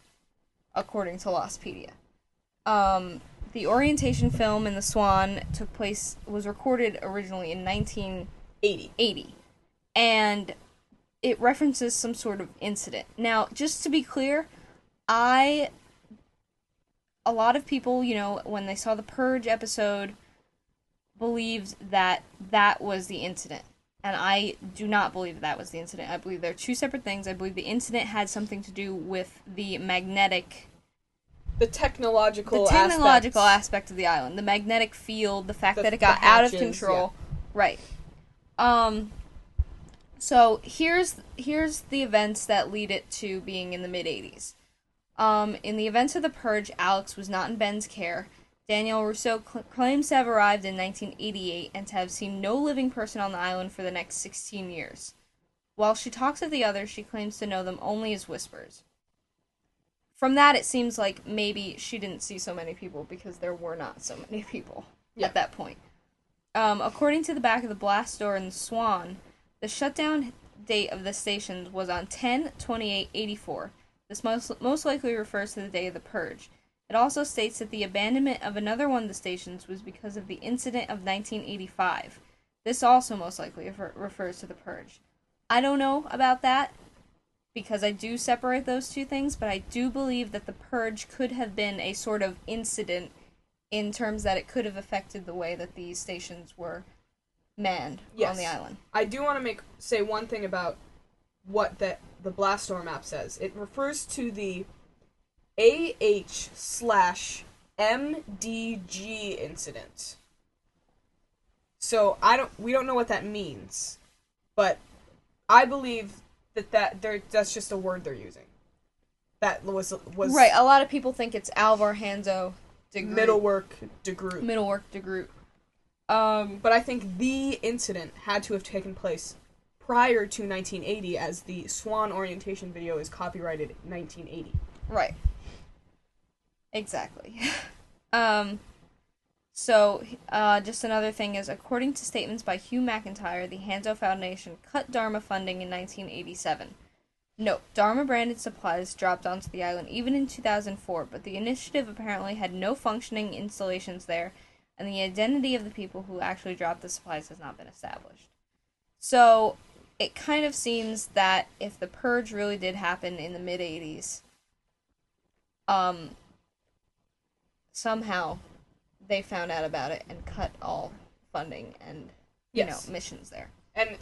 according to Lostpedia. The orientation film in The Swan was recorded originally in 1980. And... it references some sort of incident. Now, just to be clear, a lot of people, you know, when they saw the Purge episode, believed that that was the incident. And I do not believe that was the incident. I believe they're two separate things. I believe the incident had something to do with the magnetic... The technological aspect of the island. The magnetic field, the fact that it got out of control. Yeah. Right. So, here's the events that lead it to being in the mid-80s. In the events of the Purge, Alex was not in Ben's care. Daniel Rousseau claims to have arrived in 1988 and to have seen no living person on the island for the next 16 years. While she talks of the others, she claims to know them only as whispers. From that, it seems like maybe she didn't see so many people because there were not so many people at that point. According to the back of the blast door in The Swan... the shutdown date of the stations was on 10/28/84. This most likely refers to the day of the Purge. It also states that the abandonment of another one of the stations was because of the incident of 1985. This also most likely refers to the purge. I don't know about that, because I do separate those two things, but I do believe that the purge could have been a sort of incident in terms that it could have affected the way that these stations were manned on the island. I do want to say one thing about what the blast door map says. It refers to the AH/MDG incident. So we don't know what that means, but I believe that's just a word they're using. That was right. A lot of people think it's Alvar Hanzo de Groot. Middlework de Groot. But I think the incident had to have taken place prior to 1980, as the Swan orientation video is copyrighted 1980. Right. Exactly. So, just another thing is, according to statements by Hugh McIntyre, the Hanzo Foundation cut Dharma funding in 1987. Note, Dharma-branded supplies dropped onto the island even in 2004, but the initiative apparently had no functioning installations there, and the identity of the people who actually dropped the supplies has not been established. So, it kind of seems that if the purge really did happen in the mid-'80s, somehow they found out about it and cut all funding and, you know, missions there. And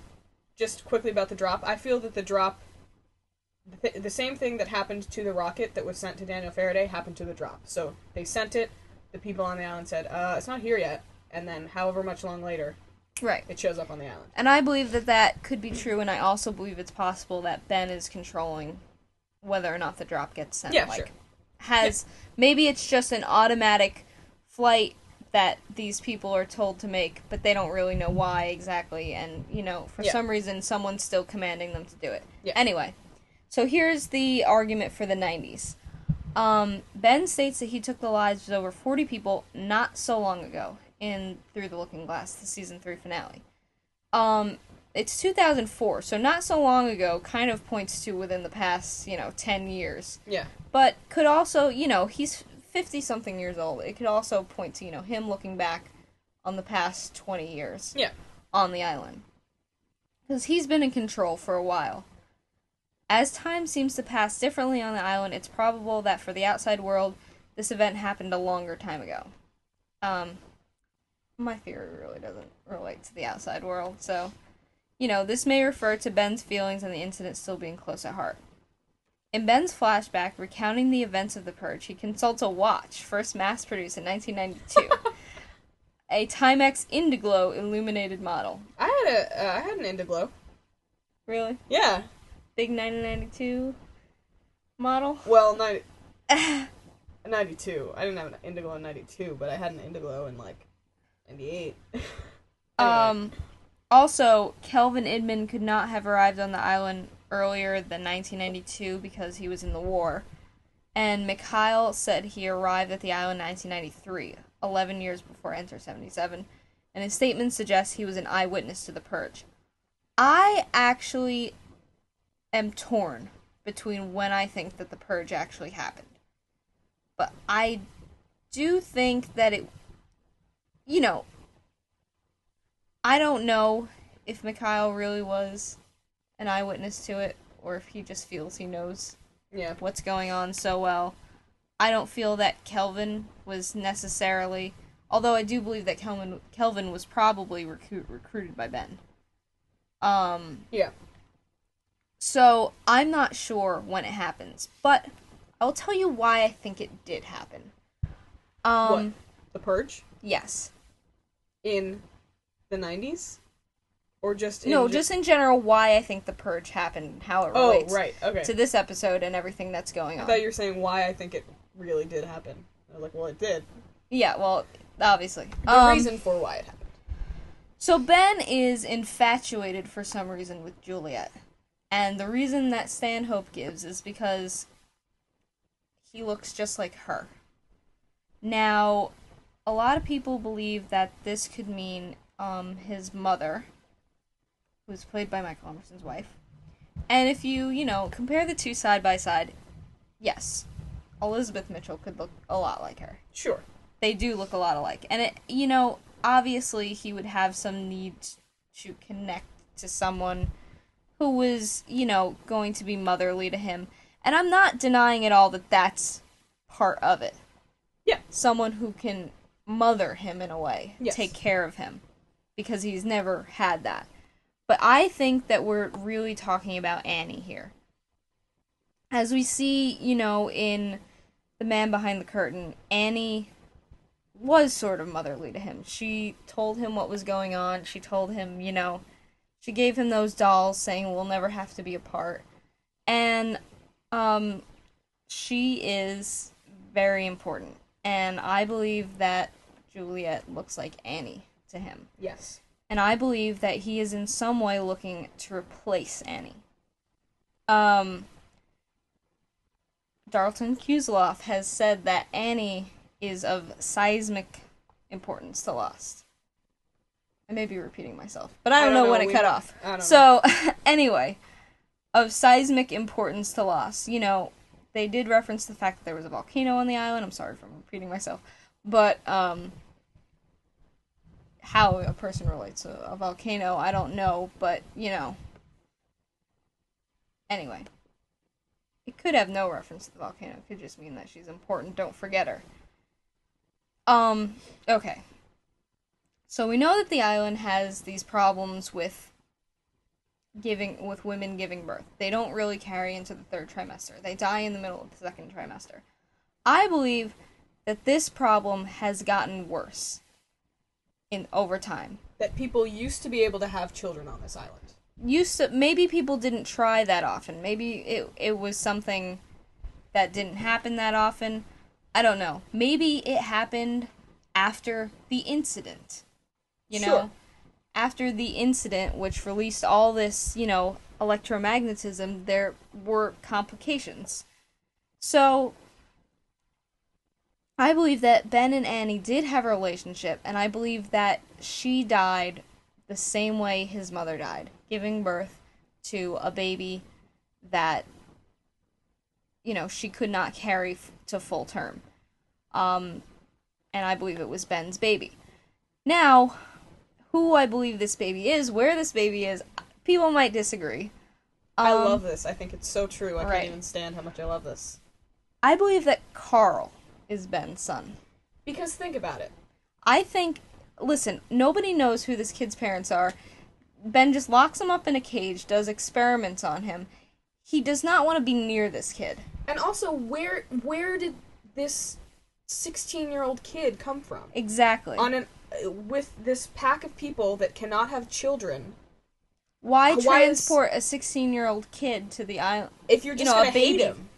just quickly about the drop, I feel that the drop, the same thing that happened to the rocket that was sent to Daniel Faraday happened to the drop. So they sent it, the people on the island said, it's not here yet, and then however much long later, right, it shows up on the island. And I believe that that could be true, and I also believe it's possible that Ben is controlling whether or not the drop gets sent. Yeah, sure. Maybe it's just an automatic flight that these people are told to make, but they don't really know why exactly, and, for some reason, someone's still commanding them to do it. Yeah. Anyway, so here's the argument for the 90s. Ben states that he took the lives of over 40 people not so long ago in Through the Looking Glass, the Season 3 finale. It's 2004, so not so long ago kind of points to within the past, 10 years. Yeah. But could also, he's 50-something years old. It could also point to, him looking back on the past 20 years on the island. Because he's been in control for a while. As time seems to pass differently on the island, it's probable that for the outside world, this event happened a longer time ago. My theory really doesn't relate to the outside world, so, this may refer to Ben's feelings and the incident still being close at heart. In Ben's flashback, recounting the events of the purge, he consults a watch, first mass-produced in 1992. A Timex Indiglo illuminated model. I had an Indiglo. Really? Yeah. Big 1992 model? Well, 92. I didn't have an Indiglo in 92, but I had an Indiglo in, 98. Anyway. Also, Kelvin Idman could not have arrived on the island earlier than 1992 because he was in the war, and Mikhail said he arrived at the island in 1993, 11 years before Enter 77, and his statement suggests he was an eyewitness to the purge. I actually am torn between when I think that the purge actually happened, but I do think that it, I don't know if Mikhail really was an eyewitness to it, or if he just feels he knows what's going on so well. I don't feel that Kelvin was necessarily, although I do believe that Kelvin was probably recruited by Ben. So, I'm not sure when it happens, but I'll tell you why I think it did happen. What? The purge? Yes. In the 90s? Or just in just in general, why I think the purge happened, how it relates to this episode and everything that's going on. I thought you were saying why I think it really did happen. I was like, well, it did. Yeah, well, obviously. The reason for why it happened. So Ben is infatuated for some reason with Juliet. And the reason that Stanhope gives is because he looks just like her. Now, a lot of people believe that this could mean his mother, who's played by Michael Emerson's wife. And if you, compare the two side by side, yes, Elizabeth Mitchell could look a lot like her. Sure. They do look a lot alike. And, obviously he would have some need to connect to someone who was, you know, going to be motherly to him. And I'm not denying at all that that's part of it. Yeah. Someone who can mother him in a way, yes, take care of him, because he's never had that. But I think that we're really talking about Annie here. As we see, you know, in The Man Behind the Curtain, Annie was sort of motherly to him. She told him what was going on. She told him, you know, she gave him those dolls saying, we'll never have to be apart. And she is very important. And I believe that Juliet looks like Annie to him. Yes. And I believe that he is in some way looking to replace Annie. Darlton Kuzeloff has said that Annie is of seismic importance to Lost. I may be repeating myself, but I don't know when it cut off. I don't know. Anyway, of seismic importance to Lost. You know, they did reference the fact that there was a volcano on the island. I'm sorry for repeating myself. But how a person relates to a volcano, I don't know. But, you know, anyway. It could have no reference to the volcano. It could just mean that she's important. Don't forget her. Okay. So we know that the island has these problems with women giving birth. They don't really carry into the third trimester. They die in the middle of the second trimester. I believe that this problem has gotten worse over time. That people used to be able to have children on this island. Maybe people didn't try that often. Maybe it was something that didn't happen that often. I don't know. Maybe it happened after the incident. You know? Sure. After the incident, which released all this, you know, electromagnetism, there were complications. So, I believe that Ben and Annie did have a relationship, and I believe that she died the same way his mother died, giving birth to a baby that, you know, she could not carry to full term. And I believe it was Ben's baby. Now, who I believe this baby is, where this baby is, people might disagree. I love this. I think it's so true. I can't even stand how much I love this. I believe that Carl is Ben's son. Because think about it. Listen, nobody knows who this kid's parents are. Ben just locks him up in a cage, does experiments on him. He does not want to be near this kid. And also, where did this 16-year-old kid come from? Exactly. With this pack of people that cannot have children. Why transport a 16-year-old kid to the island? If you're just going to hate him.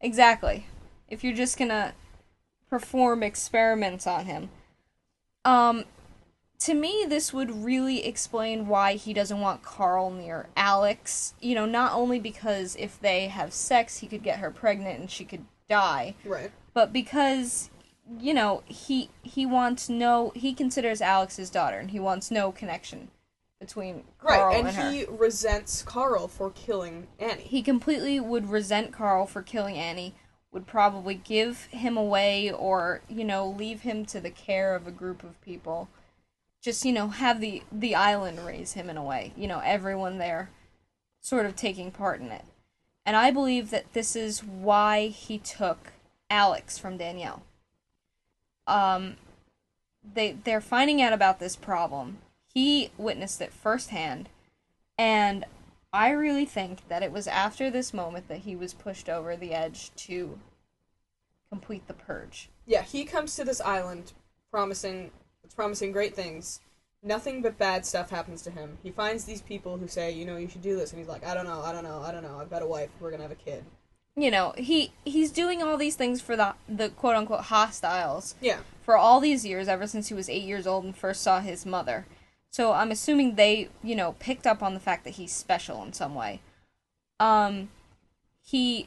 Exactly. If you're just going to perform experiments on him. To me, this would really explain why he doesn't want Carl near Alex. You know, not only because if they have sex, he could get her pregnant and she could die. Right. But because, you know, he considers Alex his daughter, and he wants no connection between Carl and her. Right, and he resents Carl for killing Annie. He completely would resent Carl for killing Annie, would probably give him away or, you know, leave him to the care of a group of people. Just, you know, have the island raise him in a way. You know, everyone there sort of taking part in it. And I believe that this is why he took Alex from Danielle. They're finding out about this problem. He witnessed it firsthand, and I really think that it was after this moment that he was pushed over the edge to complete the purge. Yeah, he comes to this island promising great things. Nothing but bad stuff happens to him. He finds these people who say, you know, you should do this, and he's like, I don't know, I've got a wife, we're gonna have a kid. You know, he's doing all these things for the quote-unquote hostiles. Yeah. For all these years, ever since he was 8 years old and first saw his mother. So I'm assuming they, you know, picked up on the fact that he's special in some way. He's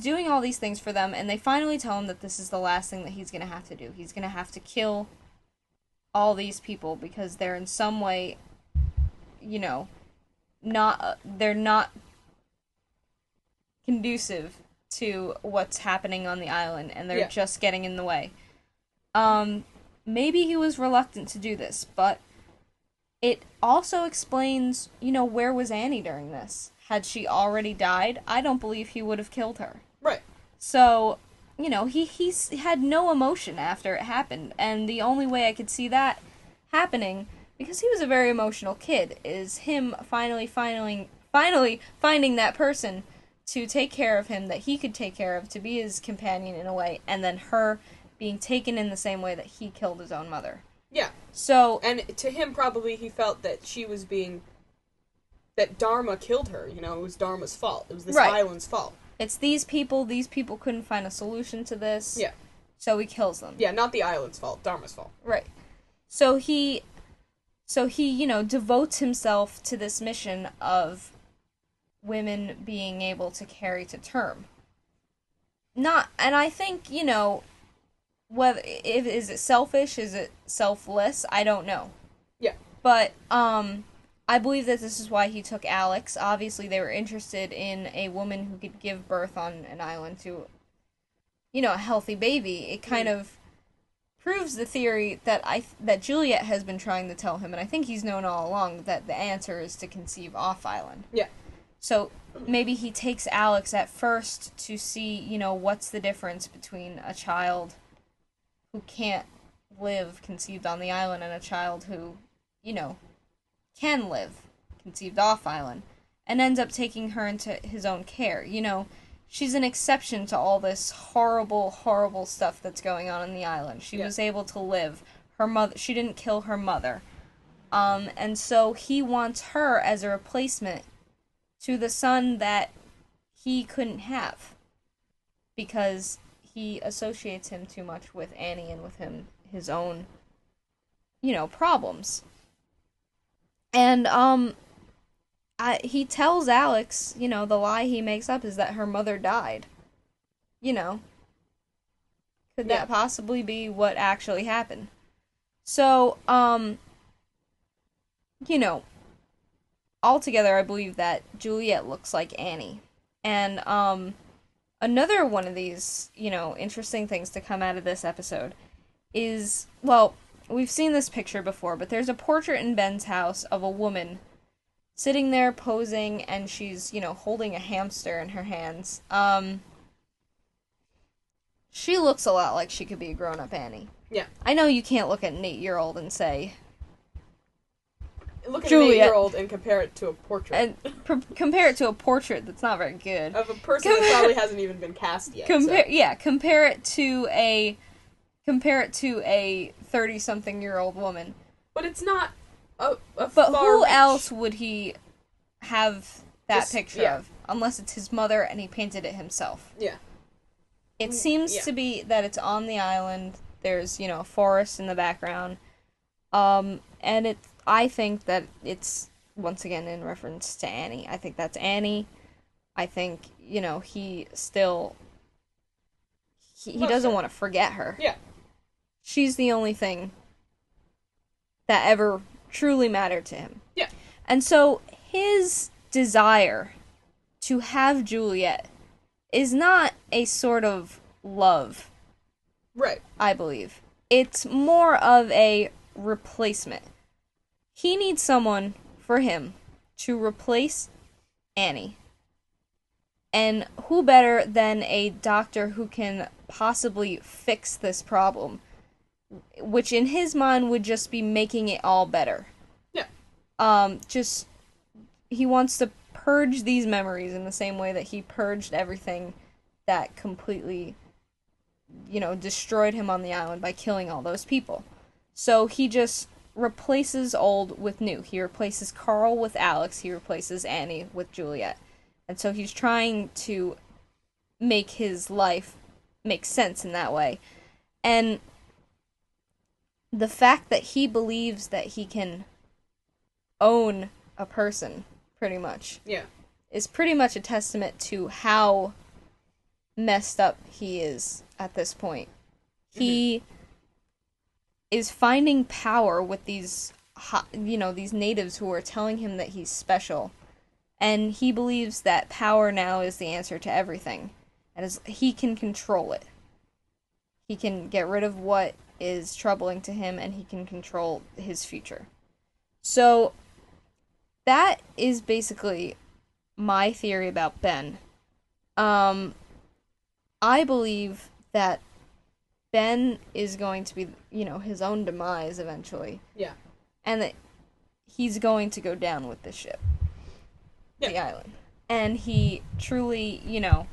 doing all these things for them, and they finally tell him that this is the last thing that he's going to have to do. He's going to have to kill all these people because they're in some way, you know, they're not conducive to what's happening on the island, and they're just getting in the way. Maybe he was reluctant to do this, but It also explains, you know, where was Annie during this? Had she already died? I don't believe he would have killed her. Right. So, you know, he's had no emotion after it happened. And the only way I could see that happening, because he was a very emotional kid, is him finally finding that person to take care of him, that he could take care of, to be his companion in a way, and then her being taken in the same way that he killed his own mother. Yeah. So... And to him, probably, he felt that she was being... That Dharma killed her, you know? It was Dharma's fault. It was this island's fault. It's these people. These people couldn't find a solution to this. Yeah. So he kills them. Yeah, not the island's fault. Dharma's fault. Right. So he, you know, devotes himself to this mission of women being able to carry to term. Not... And I think, you know... Whether is it selfish? Is it selfless? I don't know. Yeah. But I believe that this is why he took Alex. Obviously, they were interested in a woman who could give birth on an island to, you know, a healthy baby. It kind of proves the theory that that Juliet has been trying to tell him, and I think he's known all along that the answer is to conceive off island. Yeah. So maybe he takes Alex at first to see, you know, what's the difference between a child who can't live conceived on the island and a child who, you know, can live conceived off island, and ends up taking her into his own care. You know, she's an exception to all this horrible, horrible stuff that's going on in the island. She was able to live. Her mother, she didn't kill her mother. And so he wants her as a replacement to the son that he couldn't have, because he associates him too much with Annie and with his own, you know, problems. And, he tells Alex, you know, the lie he makes up is that her mother died. You know, could that possibly be what actually happened? So, you know, altogether I believe that Juliet looks like Annie. And, another one of these, you know, interesting things to come out of this episode is, well, we've seen this picture before, but there's a portrait in Ben's house of a woman sitting there posing, and she's, you know, holding a hamster in her hands. She looks a lot like she could be a grown-up Annie. Yeah. I know you can't look at an 8-year-old and say... Look at Juliet. An 8-year-old and compare it to a portrait. And compare it to a portrait that's not very good. Of a person that probably hasn't even been cast yet. Yeah, compare it to a 30-something-year-old woman. But it's not a But who else would he have that picture of? Unless it's his mother and he painted it himself. Yeah. It seems to be that it's on the island. There's, you know, a forest in the background. And it's... I think that it's, once again, in reference to Annie. I think that's Annie. I think, you know, he still... He doesn't want to forget her. Yeah. She's the only thing that ever truly mattered to him. Yeah. And so his desire to have Juliet is not a sort of love. Right. I believe. It's more of a replacement. He needs someone for him to replace Annie. And who better than a doctor who can possibly fix this problem, which in his mind would just be making it all better. Yeah. He wants to purge these memories in the same way that he purged everything that completely, you know, destroyed him on the island by killing all those people. So he just replaces old with new. He replaces Carl with Alex. He replaces Annie with Juliet. And so he's trying to make his life make sense in that way. And the fact that he believes that he can own a person, pretty much, is pretty much a testament to how messed up he is at this point. He... is finding power with these, you know, these natives who are telling him that he's special. And he believes that power now is the answer to everything. And he can control it. He can get rid of what is troubling to him, and he can control his future. So that is basically my theory about Ben. I believe that Ben is going to be, you know, his own demise eventually. Yeah. And that he's going to go down with the ship. Yeah. The island. And he truly, you know,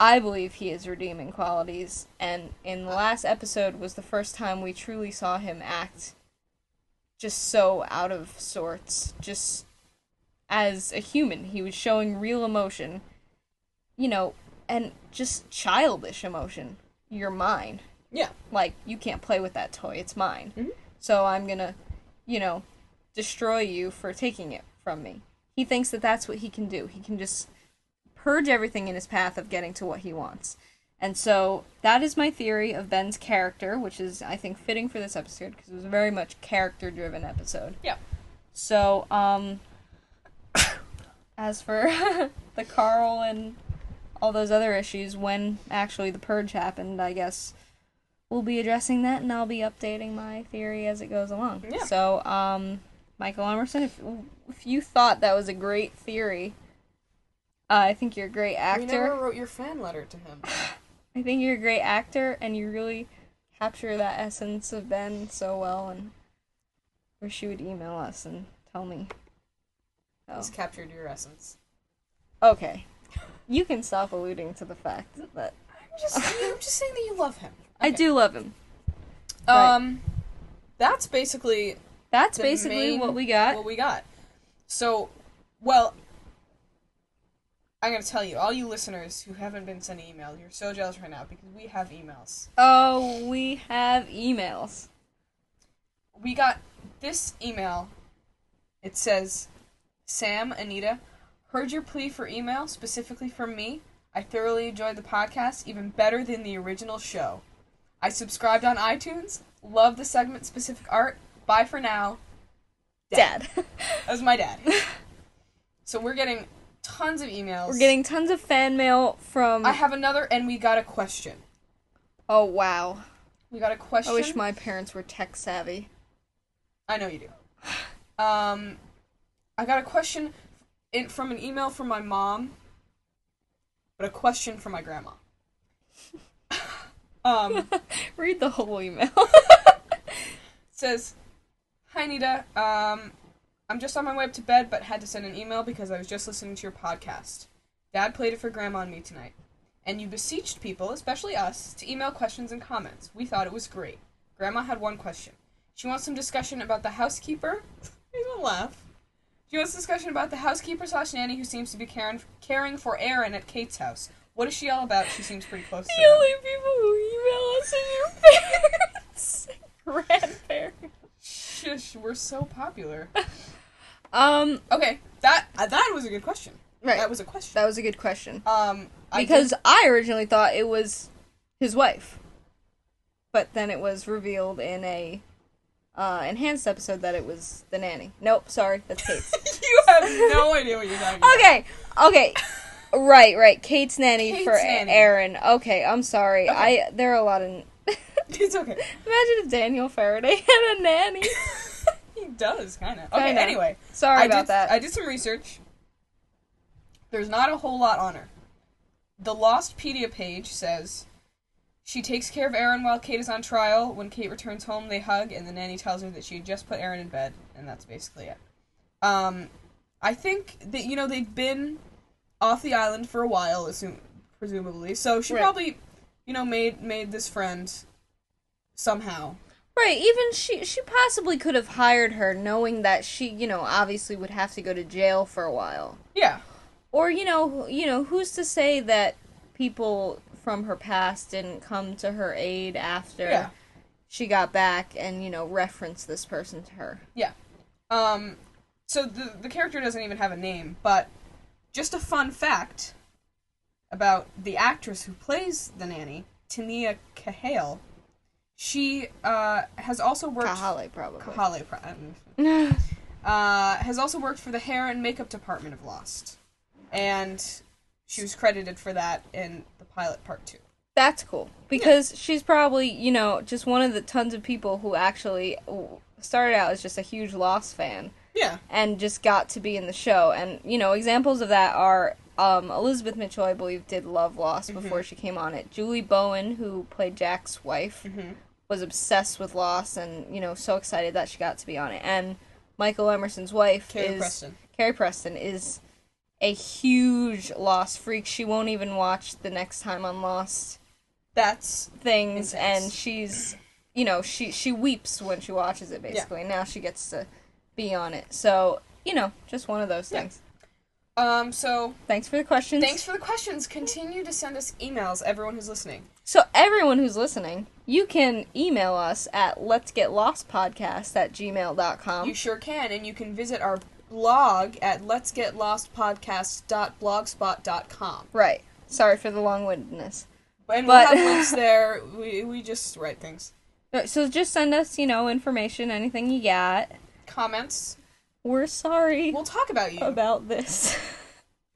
I believe he has redeeming qualities. And in the last episode was the first time we truly saw him act just so out of sorts. Just as a human. He was showing real emotion. You know, and just childish emotion. You're mine. Yeah. Like, you can't play with that toy. It's mine. Mm-hmm. So I'm gonna, you know, destroy you for taking it from me. He thinks that that's what he can do. He can just purge everything in his path of getting to what he wants. And so that is my theory of Ben's character, which is, I think, fitting for this episode, because it was a very much character-driven episode. Yeah. So, as for the Carl and all those other issues, when actually the purge happened, I guess we'll be addressing that, and I'll be updating my theory as it goes along. Yeah. So, Michael Emerson, if you thought that was a great theory, I think you're a great actor. You never wrote your fan letter to him. I think you're a great actor, and you really capture that essence of Ben so well, and wish you would email us and tell me. Oh. He's captured your essence. Okay. You can stop alluding to the fact that... I'm just saying that you love him. Okay. I do love him. Right. That's basically what we got. What we got. So, well, I'm going to tell you, all you listeners who haven't been sending emails, you're so jealous right now because we have emails. Oh, we have emails. We got this email. It says, Sam, Anita... Heard your plea for email, specifically from me. I thoroughly enjoyed the podcast, even better than the original show. I subscribed on iTunes. Love the segment-specific art. Bye for now. Dad. That was my dad. So we're getting tons of emails. We're getting tons of fan mail from... I have another, and we got a question. Oh, wow. We got a question. I wish my parents were tech-savvy. I know you do. I got a question... from an email from my mom, but a question from my grandma. Read the whole email. It says, Hi, Anita. I'm just on my way up to bed, but had to send an email because I was just listening to your podcast. Dad played it for Grandma and me tonight. And you beseeched people, especially us, to email questions and comments. We thought it was great. Grandma had one question. She wants some discussion about the housekeeper. He's gonna laugh. She wants discussion about the housekeeper / nanny who seems to be caring for Aaron at Kate's house. What is she all about? She seems pretty close to the only people who email us are your parents. Grandparents. Shush, we're so popular. Okay, that was a good question. Right. That was a good question. I originally thought it was his wife. But then it was revealed in a... enhanced episode that it was the nanny. Nope, sorry, that's Kate's. You have no idea what you're talking about. Okay. Right. Kate's nanny. Aaron. Okay, I'm sorry. Okay. There are a lot of... It's okay. Imagine if Daniel Faraday had a nanny. He does, kind of. Okay, anyway. Sorry about that. I did some research. There's not a whole lot on her. The Lostpedia page says... She takes care of Aaron while Kate is on trial. When Kate returns home, they hug, and the nanny tells her that she had just put Aaron in bed, and that's basically it. I think that, you know, they've been off the island for a while, presumably, so she probably, you know, made this friend somehow. Right, even she possibly could have hired her, knowing that she, you know, obviously would have to go to jail for a while. Yeah. Or, you know, who's to say that people... from her past didn't come to her aid after she got back and, you know, referenced this person to her. Yeah. So the character doesn't even have a name, but just a fun fact about the actress who plays the nanny, Tania Kahale, she has also worked... Kahale, probably. Has also worked for the hair and makeup department of Lost. And she was credited for that in... pilot part 2. That's cool, because she's probably, you know, just one of the tons of people who actually started out as just a huge Lost fan. Yeah. And just got to be in the show. And, you know, examples of that are Elizabeth Mitchell, I believe, did love Lost mm-hmm. before she came on it. Julie Bowen, who played Jack's wife, mm-hmm. was obsessed with Lost and, you know, so excited that she got to be on it. And Michael Emerson's wife Carrie Preston is a huge Lost freak. She won't even watch the next time on Lost. That's things intense. And she's, you know, she weeps when she watches it, basically. Yeah. Now she gets to be on it. So, you know, just one of those things. So... Thanks for the questions. Continue to send us emails, everyone who's listening. So, everyone who's listening, you can email us at letsgetlostpodcast@gmail.com. You sure can, and you can visit our blog at letsgetlostpodcast.blogspot.com. Right. Sorry for the long-windedness. And we'll have links there. We just write things. So, just send us, you know, information, anything you got. Comments. We're sorry. We'll talk about you. About this.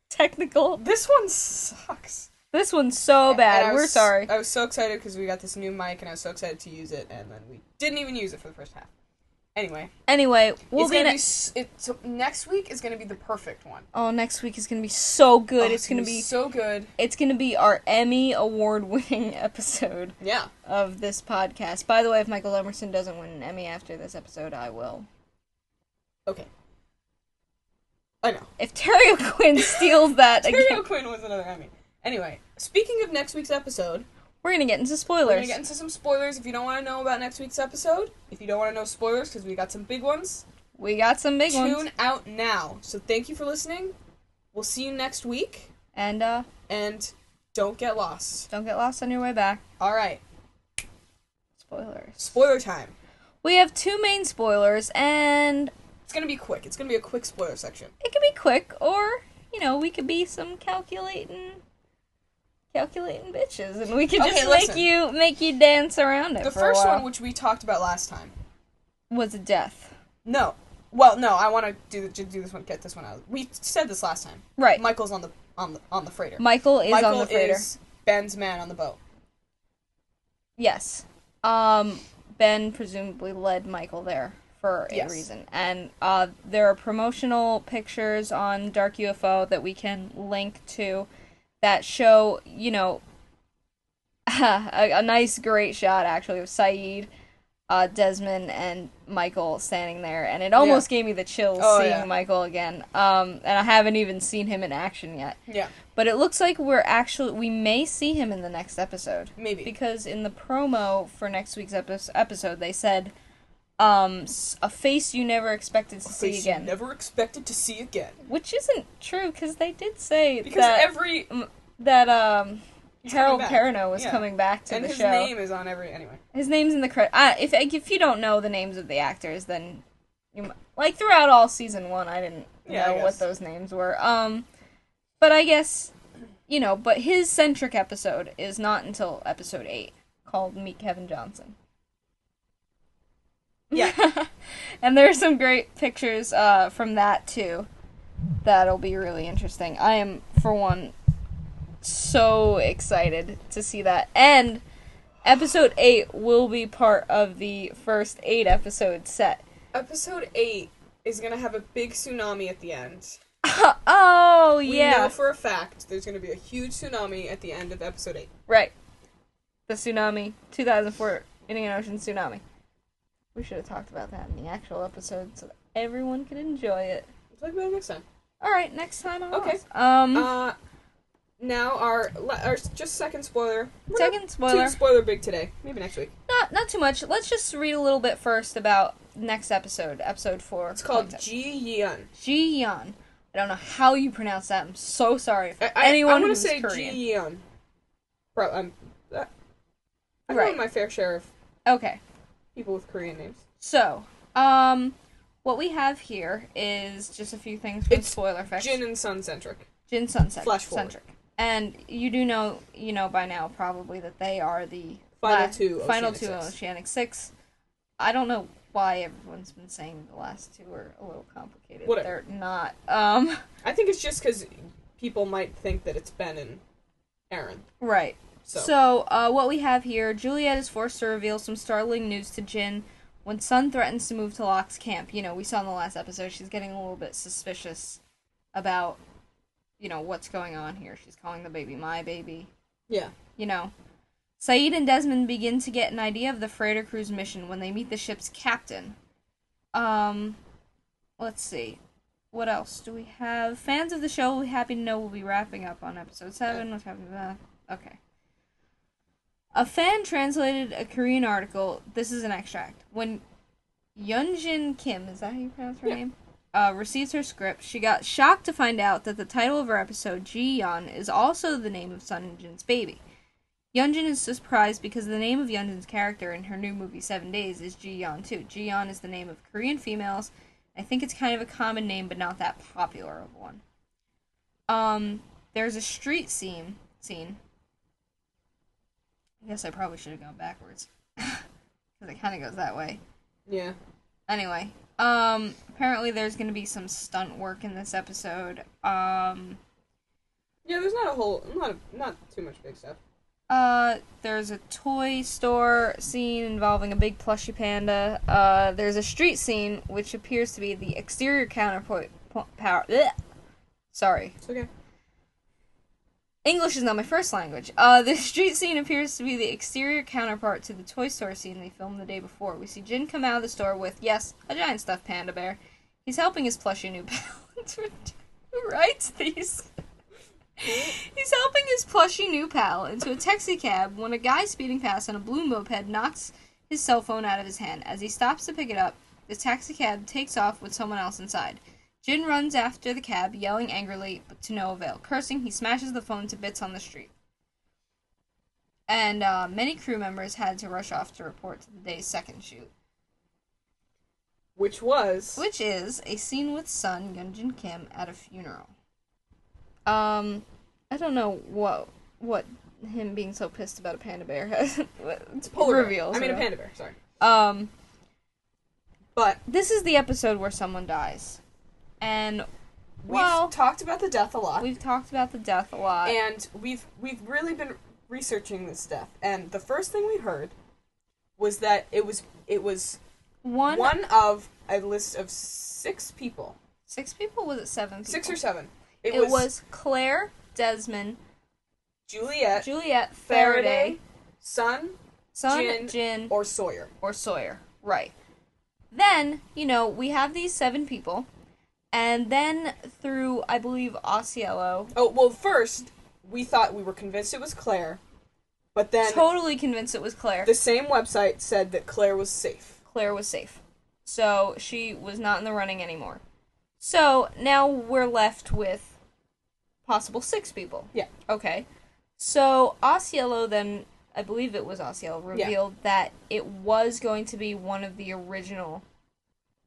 Technical. This one sucks. This one's so bad. We're sorry. I was so excited because we got this new mic and I was so excited to use it and then we didn't even use it for the first half. Anyway, we'll be next week is going to be the perfect one. Oh, next week is going to be so good. It's going to be so good. It's going to be our Emmy award-winning episode of this podcast. By the way, if Michael Emerson doesn't win an Emmy after this episode, I will. Okay. I know. If Terry O'Quinn steals that again. Terry O'Quinn wins another Emmy. Anyway, speaking of next week's episode, we're going to get into spoilers. We're going to get into some spoilers. If you don't want to know about next week's episode, if you don't want to know spoilers, because we got some big ones. Tune out now. So thank you for listening. We'll see you next week. And don't get lost. Don't get lost on your way back. All right. Spoilers. Spoiler time. We have two main spoilers, and... It's going to be quick. It's going to be a quick spoiler section. It could be quick, or, you know, we could be some calculating bitches, and we could just make you dance around it. The first one, which we talked about last time, was a death. No, I want to do this one. Get this one out. We said this last time. Right. Michael's on the freighter. Michael on the freighter. Michael is Ben's man on the boat. Yes. Ben presumably led Michael there for a reason, and there are promotional pictures on Dark UFO that we can link to. That show, you know, a nice, great shot, actually, of Saeed, Desmond, and Michael standing there. And it almost gave me the chills seeing Michael again. And I haven't even seen him in action yet. Yeah. But it looks like we may see him in the next episode. Maybe. Because in the promo for next week's episode, they said, a face you never expected to see again. Which isn't true, because they did say that Harold Perrineau was coming back to the show. And his name is on anyway. His name's in the credits. If you don't know the names of the actors, then, throughout all season one, I didn't know what those names were. But I guess, you know, but his centric episode is not until episode 8, called Meet Kevin Johnson. Yeah. And there are some great pictures from that, too. That'll be really interesting. I am, for one, so excited to see that. And episode 8 will be part of the first 8-episode set. Episode 8 is going to have a big tsunami at the end. We know for a fact there's going to be a huge tsunami at the end of episode 8. Right. The tsunami, 2004 Indian Ocean tsunami. We should have talked about that in the actual episode so that everyone could enjoy it. We'll talk about it next time. Alright, next time on Lost. Now our just second spoiler. Too spoiler big today. Maybe next week. Not too much. Let's just read a little bit first about next episode. Episode 4. It's called Ji Yeon. I don't know how you pronounce that. I'm so sorry for anyone who's Korean. I'm going to say Ji Yeon. I know my fair share of... Okay. People with Korean names. So, what we have here is just a few things from spoiler facts. Jin and Sun centric. Flash forward. And you do know, by now probably that they are the final two Oceanic Six. I don't know why everyone's been saying the last two are a little complicated. Whatever. They're not. I think it's just because people might think that it's Ben and Aaron. Right. So what we have here, Juliet is forced to reveal some startling news to Jin When Sun threatens to move to Locke's camp, you know, we saw in the last episode, she's getting a little bit suspicious about, you know, what's going on here. She's calling the baby my baby. Yeah. You know. Saeed and Desmond begin to get an idea of the freighter crew's mission when they meet the ship's captain. Let's see. What else do we have? Fans of the show will be happy to know we'll be wrapping up on episode 7. What's happening with that? Okay. A fan translated a Korean article. This is an extract. When Yeonjin Kim, is that how you pronounce her name? Receives her script, she got shocked to find out that the title of her episode, Ji-yeon, is also the name of Sunjin's baby. Yeonjin is surprised because the name of Yeonjin's character in her new movie 7 Days is Ji-yeon too. Ji-yeon is the name of Korean females. I think it's kind of a common name, but not that popular of one. There's a street scene. I guess I probably should have gone backwards. Because it kind of goes that way. Yeah. Anyway. Apparently there's going to be some stunt work in this episode. Yeah, there's not a whole... Not too much big stuff. There's a toy store scene involving a big plushy panda. There's a street scene, which appears to be the exterior counterpoint... Sorry. It's okay. English is not my first language. The street scene appears to be the exterior counterpart to the toy store scene they filmed the day before. We see Jin come out of the store with, yes, a giant stuffed panda bear. He's helping his plushy New Balance. Who writes these? He's helping his plushy new pal into a taxi cab when a guy speeding past on a blue moped knocks his cell phone out of his hand. As he stops to pick it up, the taxi cab takes off with someone else inside. Jin runs after the cab, yelling angrily, but to no avail. Cursing, he smashes the phone to bits on the street. And many crew members had to rush off to report to the day's second shoot. Which is a scene with Sun, Yeonjin Kim, at a funeral. I don't know what him being so pissed about a panda bear has... It's polar reveals. I mean, a panda bear, sorry. But this is the episode where someone dies. And we've talked about the death a lot. And we've really been researching this death. And the first thing we heard was that it was one of a list of 6 people. 6 people? Was it 7 people? 6 or 7. It was Claire, Desmond, Juliet, Faraday, Sun, Jin, or Sawyer. Right. Then, you know, we have these 7 people. And then through, I believe, Osceola... Oh, well, first, we were convinced it was Claire, but then... Totally convinced it was Claire. The same website said that Claire was safe. So, she was not in the running anymore. So, now we're left with possible 6 people. Yeah. Okay. So, Osceola then, I believe it was Osceola, revealed that it was going to be one of the original...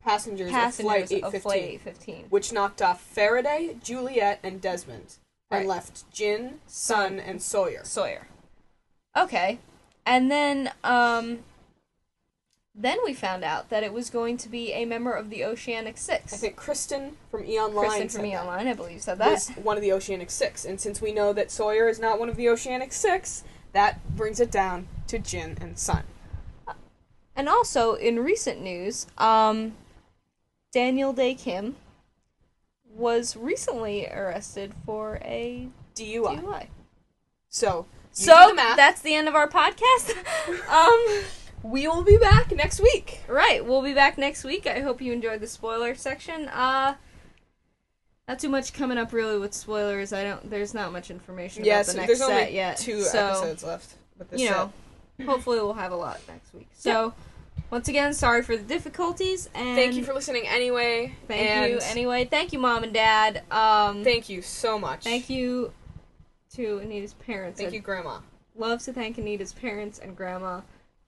Passengers of Flight 815. Which knocked off Faraday, Juliet, and Desmond. Right. And left Jin, Sun, and Sawyer. Okay. And then we found out that it was going to be a member of the Oceanic Six. I think Kristen from E! Online I believe, said that. Was one of the Oceanic Six. And since we know that Sawyer is not one of the Oceanic Six, that brings it down to Jin and Sun. And also, in recent news, Daniel Day Kim was recently arrested for a DUI. So the math. That's the end of our podcast. We will be back next week. Right, we'll be back next week. I hope you enjoyed the spoiler section. Not too much coming up really with spoilers. There's not much information about the next set yet. There's only 2 episodes left with this set. Hopefully we'll have a lot next week. So, once again, sorry for the difficulties, and... Thank you for listening anyway. Thank you, Mom and Dad. Thank you so much. Thank you to Anita's parents. Thank you, Grandma. Love to thank Anita's parents and Grandma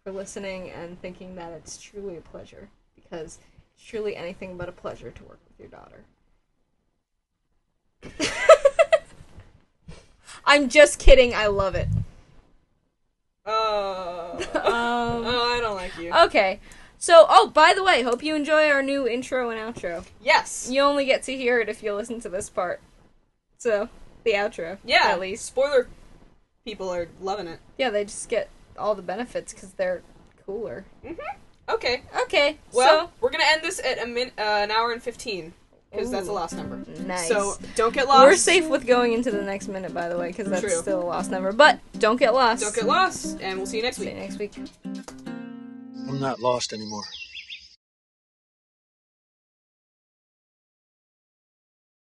for listening and thinking that it's truly a pleasure, because it's truly anything but a pleasure to work with your daughter. I'm just kidding. I love it. I don't like you. Okay. So, by the way, hope you enjoy our new intro and outro. Yes. You only get to hear it if you listen to this part. So, the outro. Yeah. At least. Spoiler people are loving it. Yeah, they just get all the benefits because they're cooler. Mm-hmm. Okay. Well, so we're going to end this at an hour and 15, because that's a lost number. Nice. So, don't get lost. We're safe with going into the next minute, by the way, because that's still a lost number. But, don't get lost. Don't get lost, and we'll see you next week. I'm not lost anymore.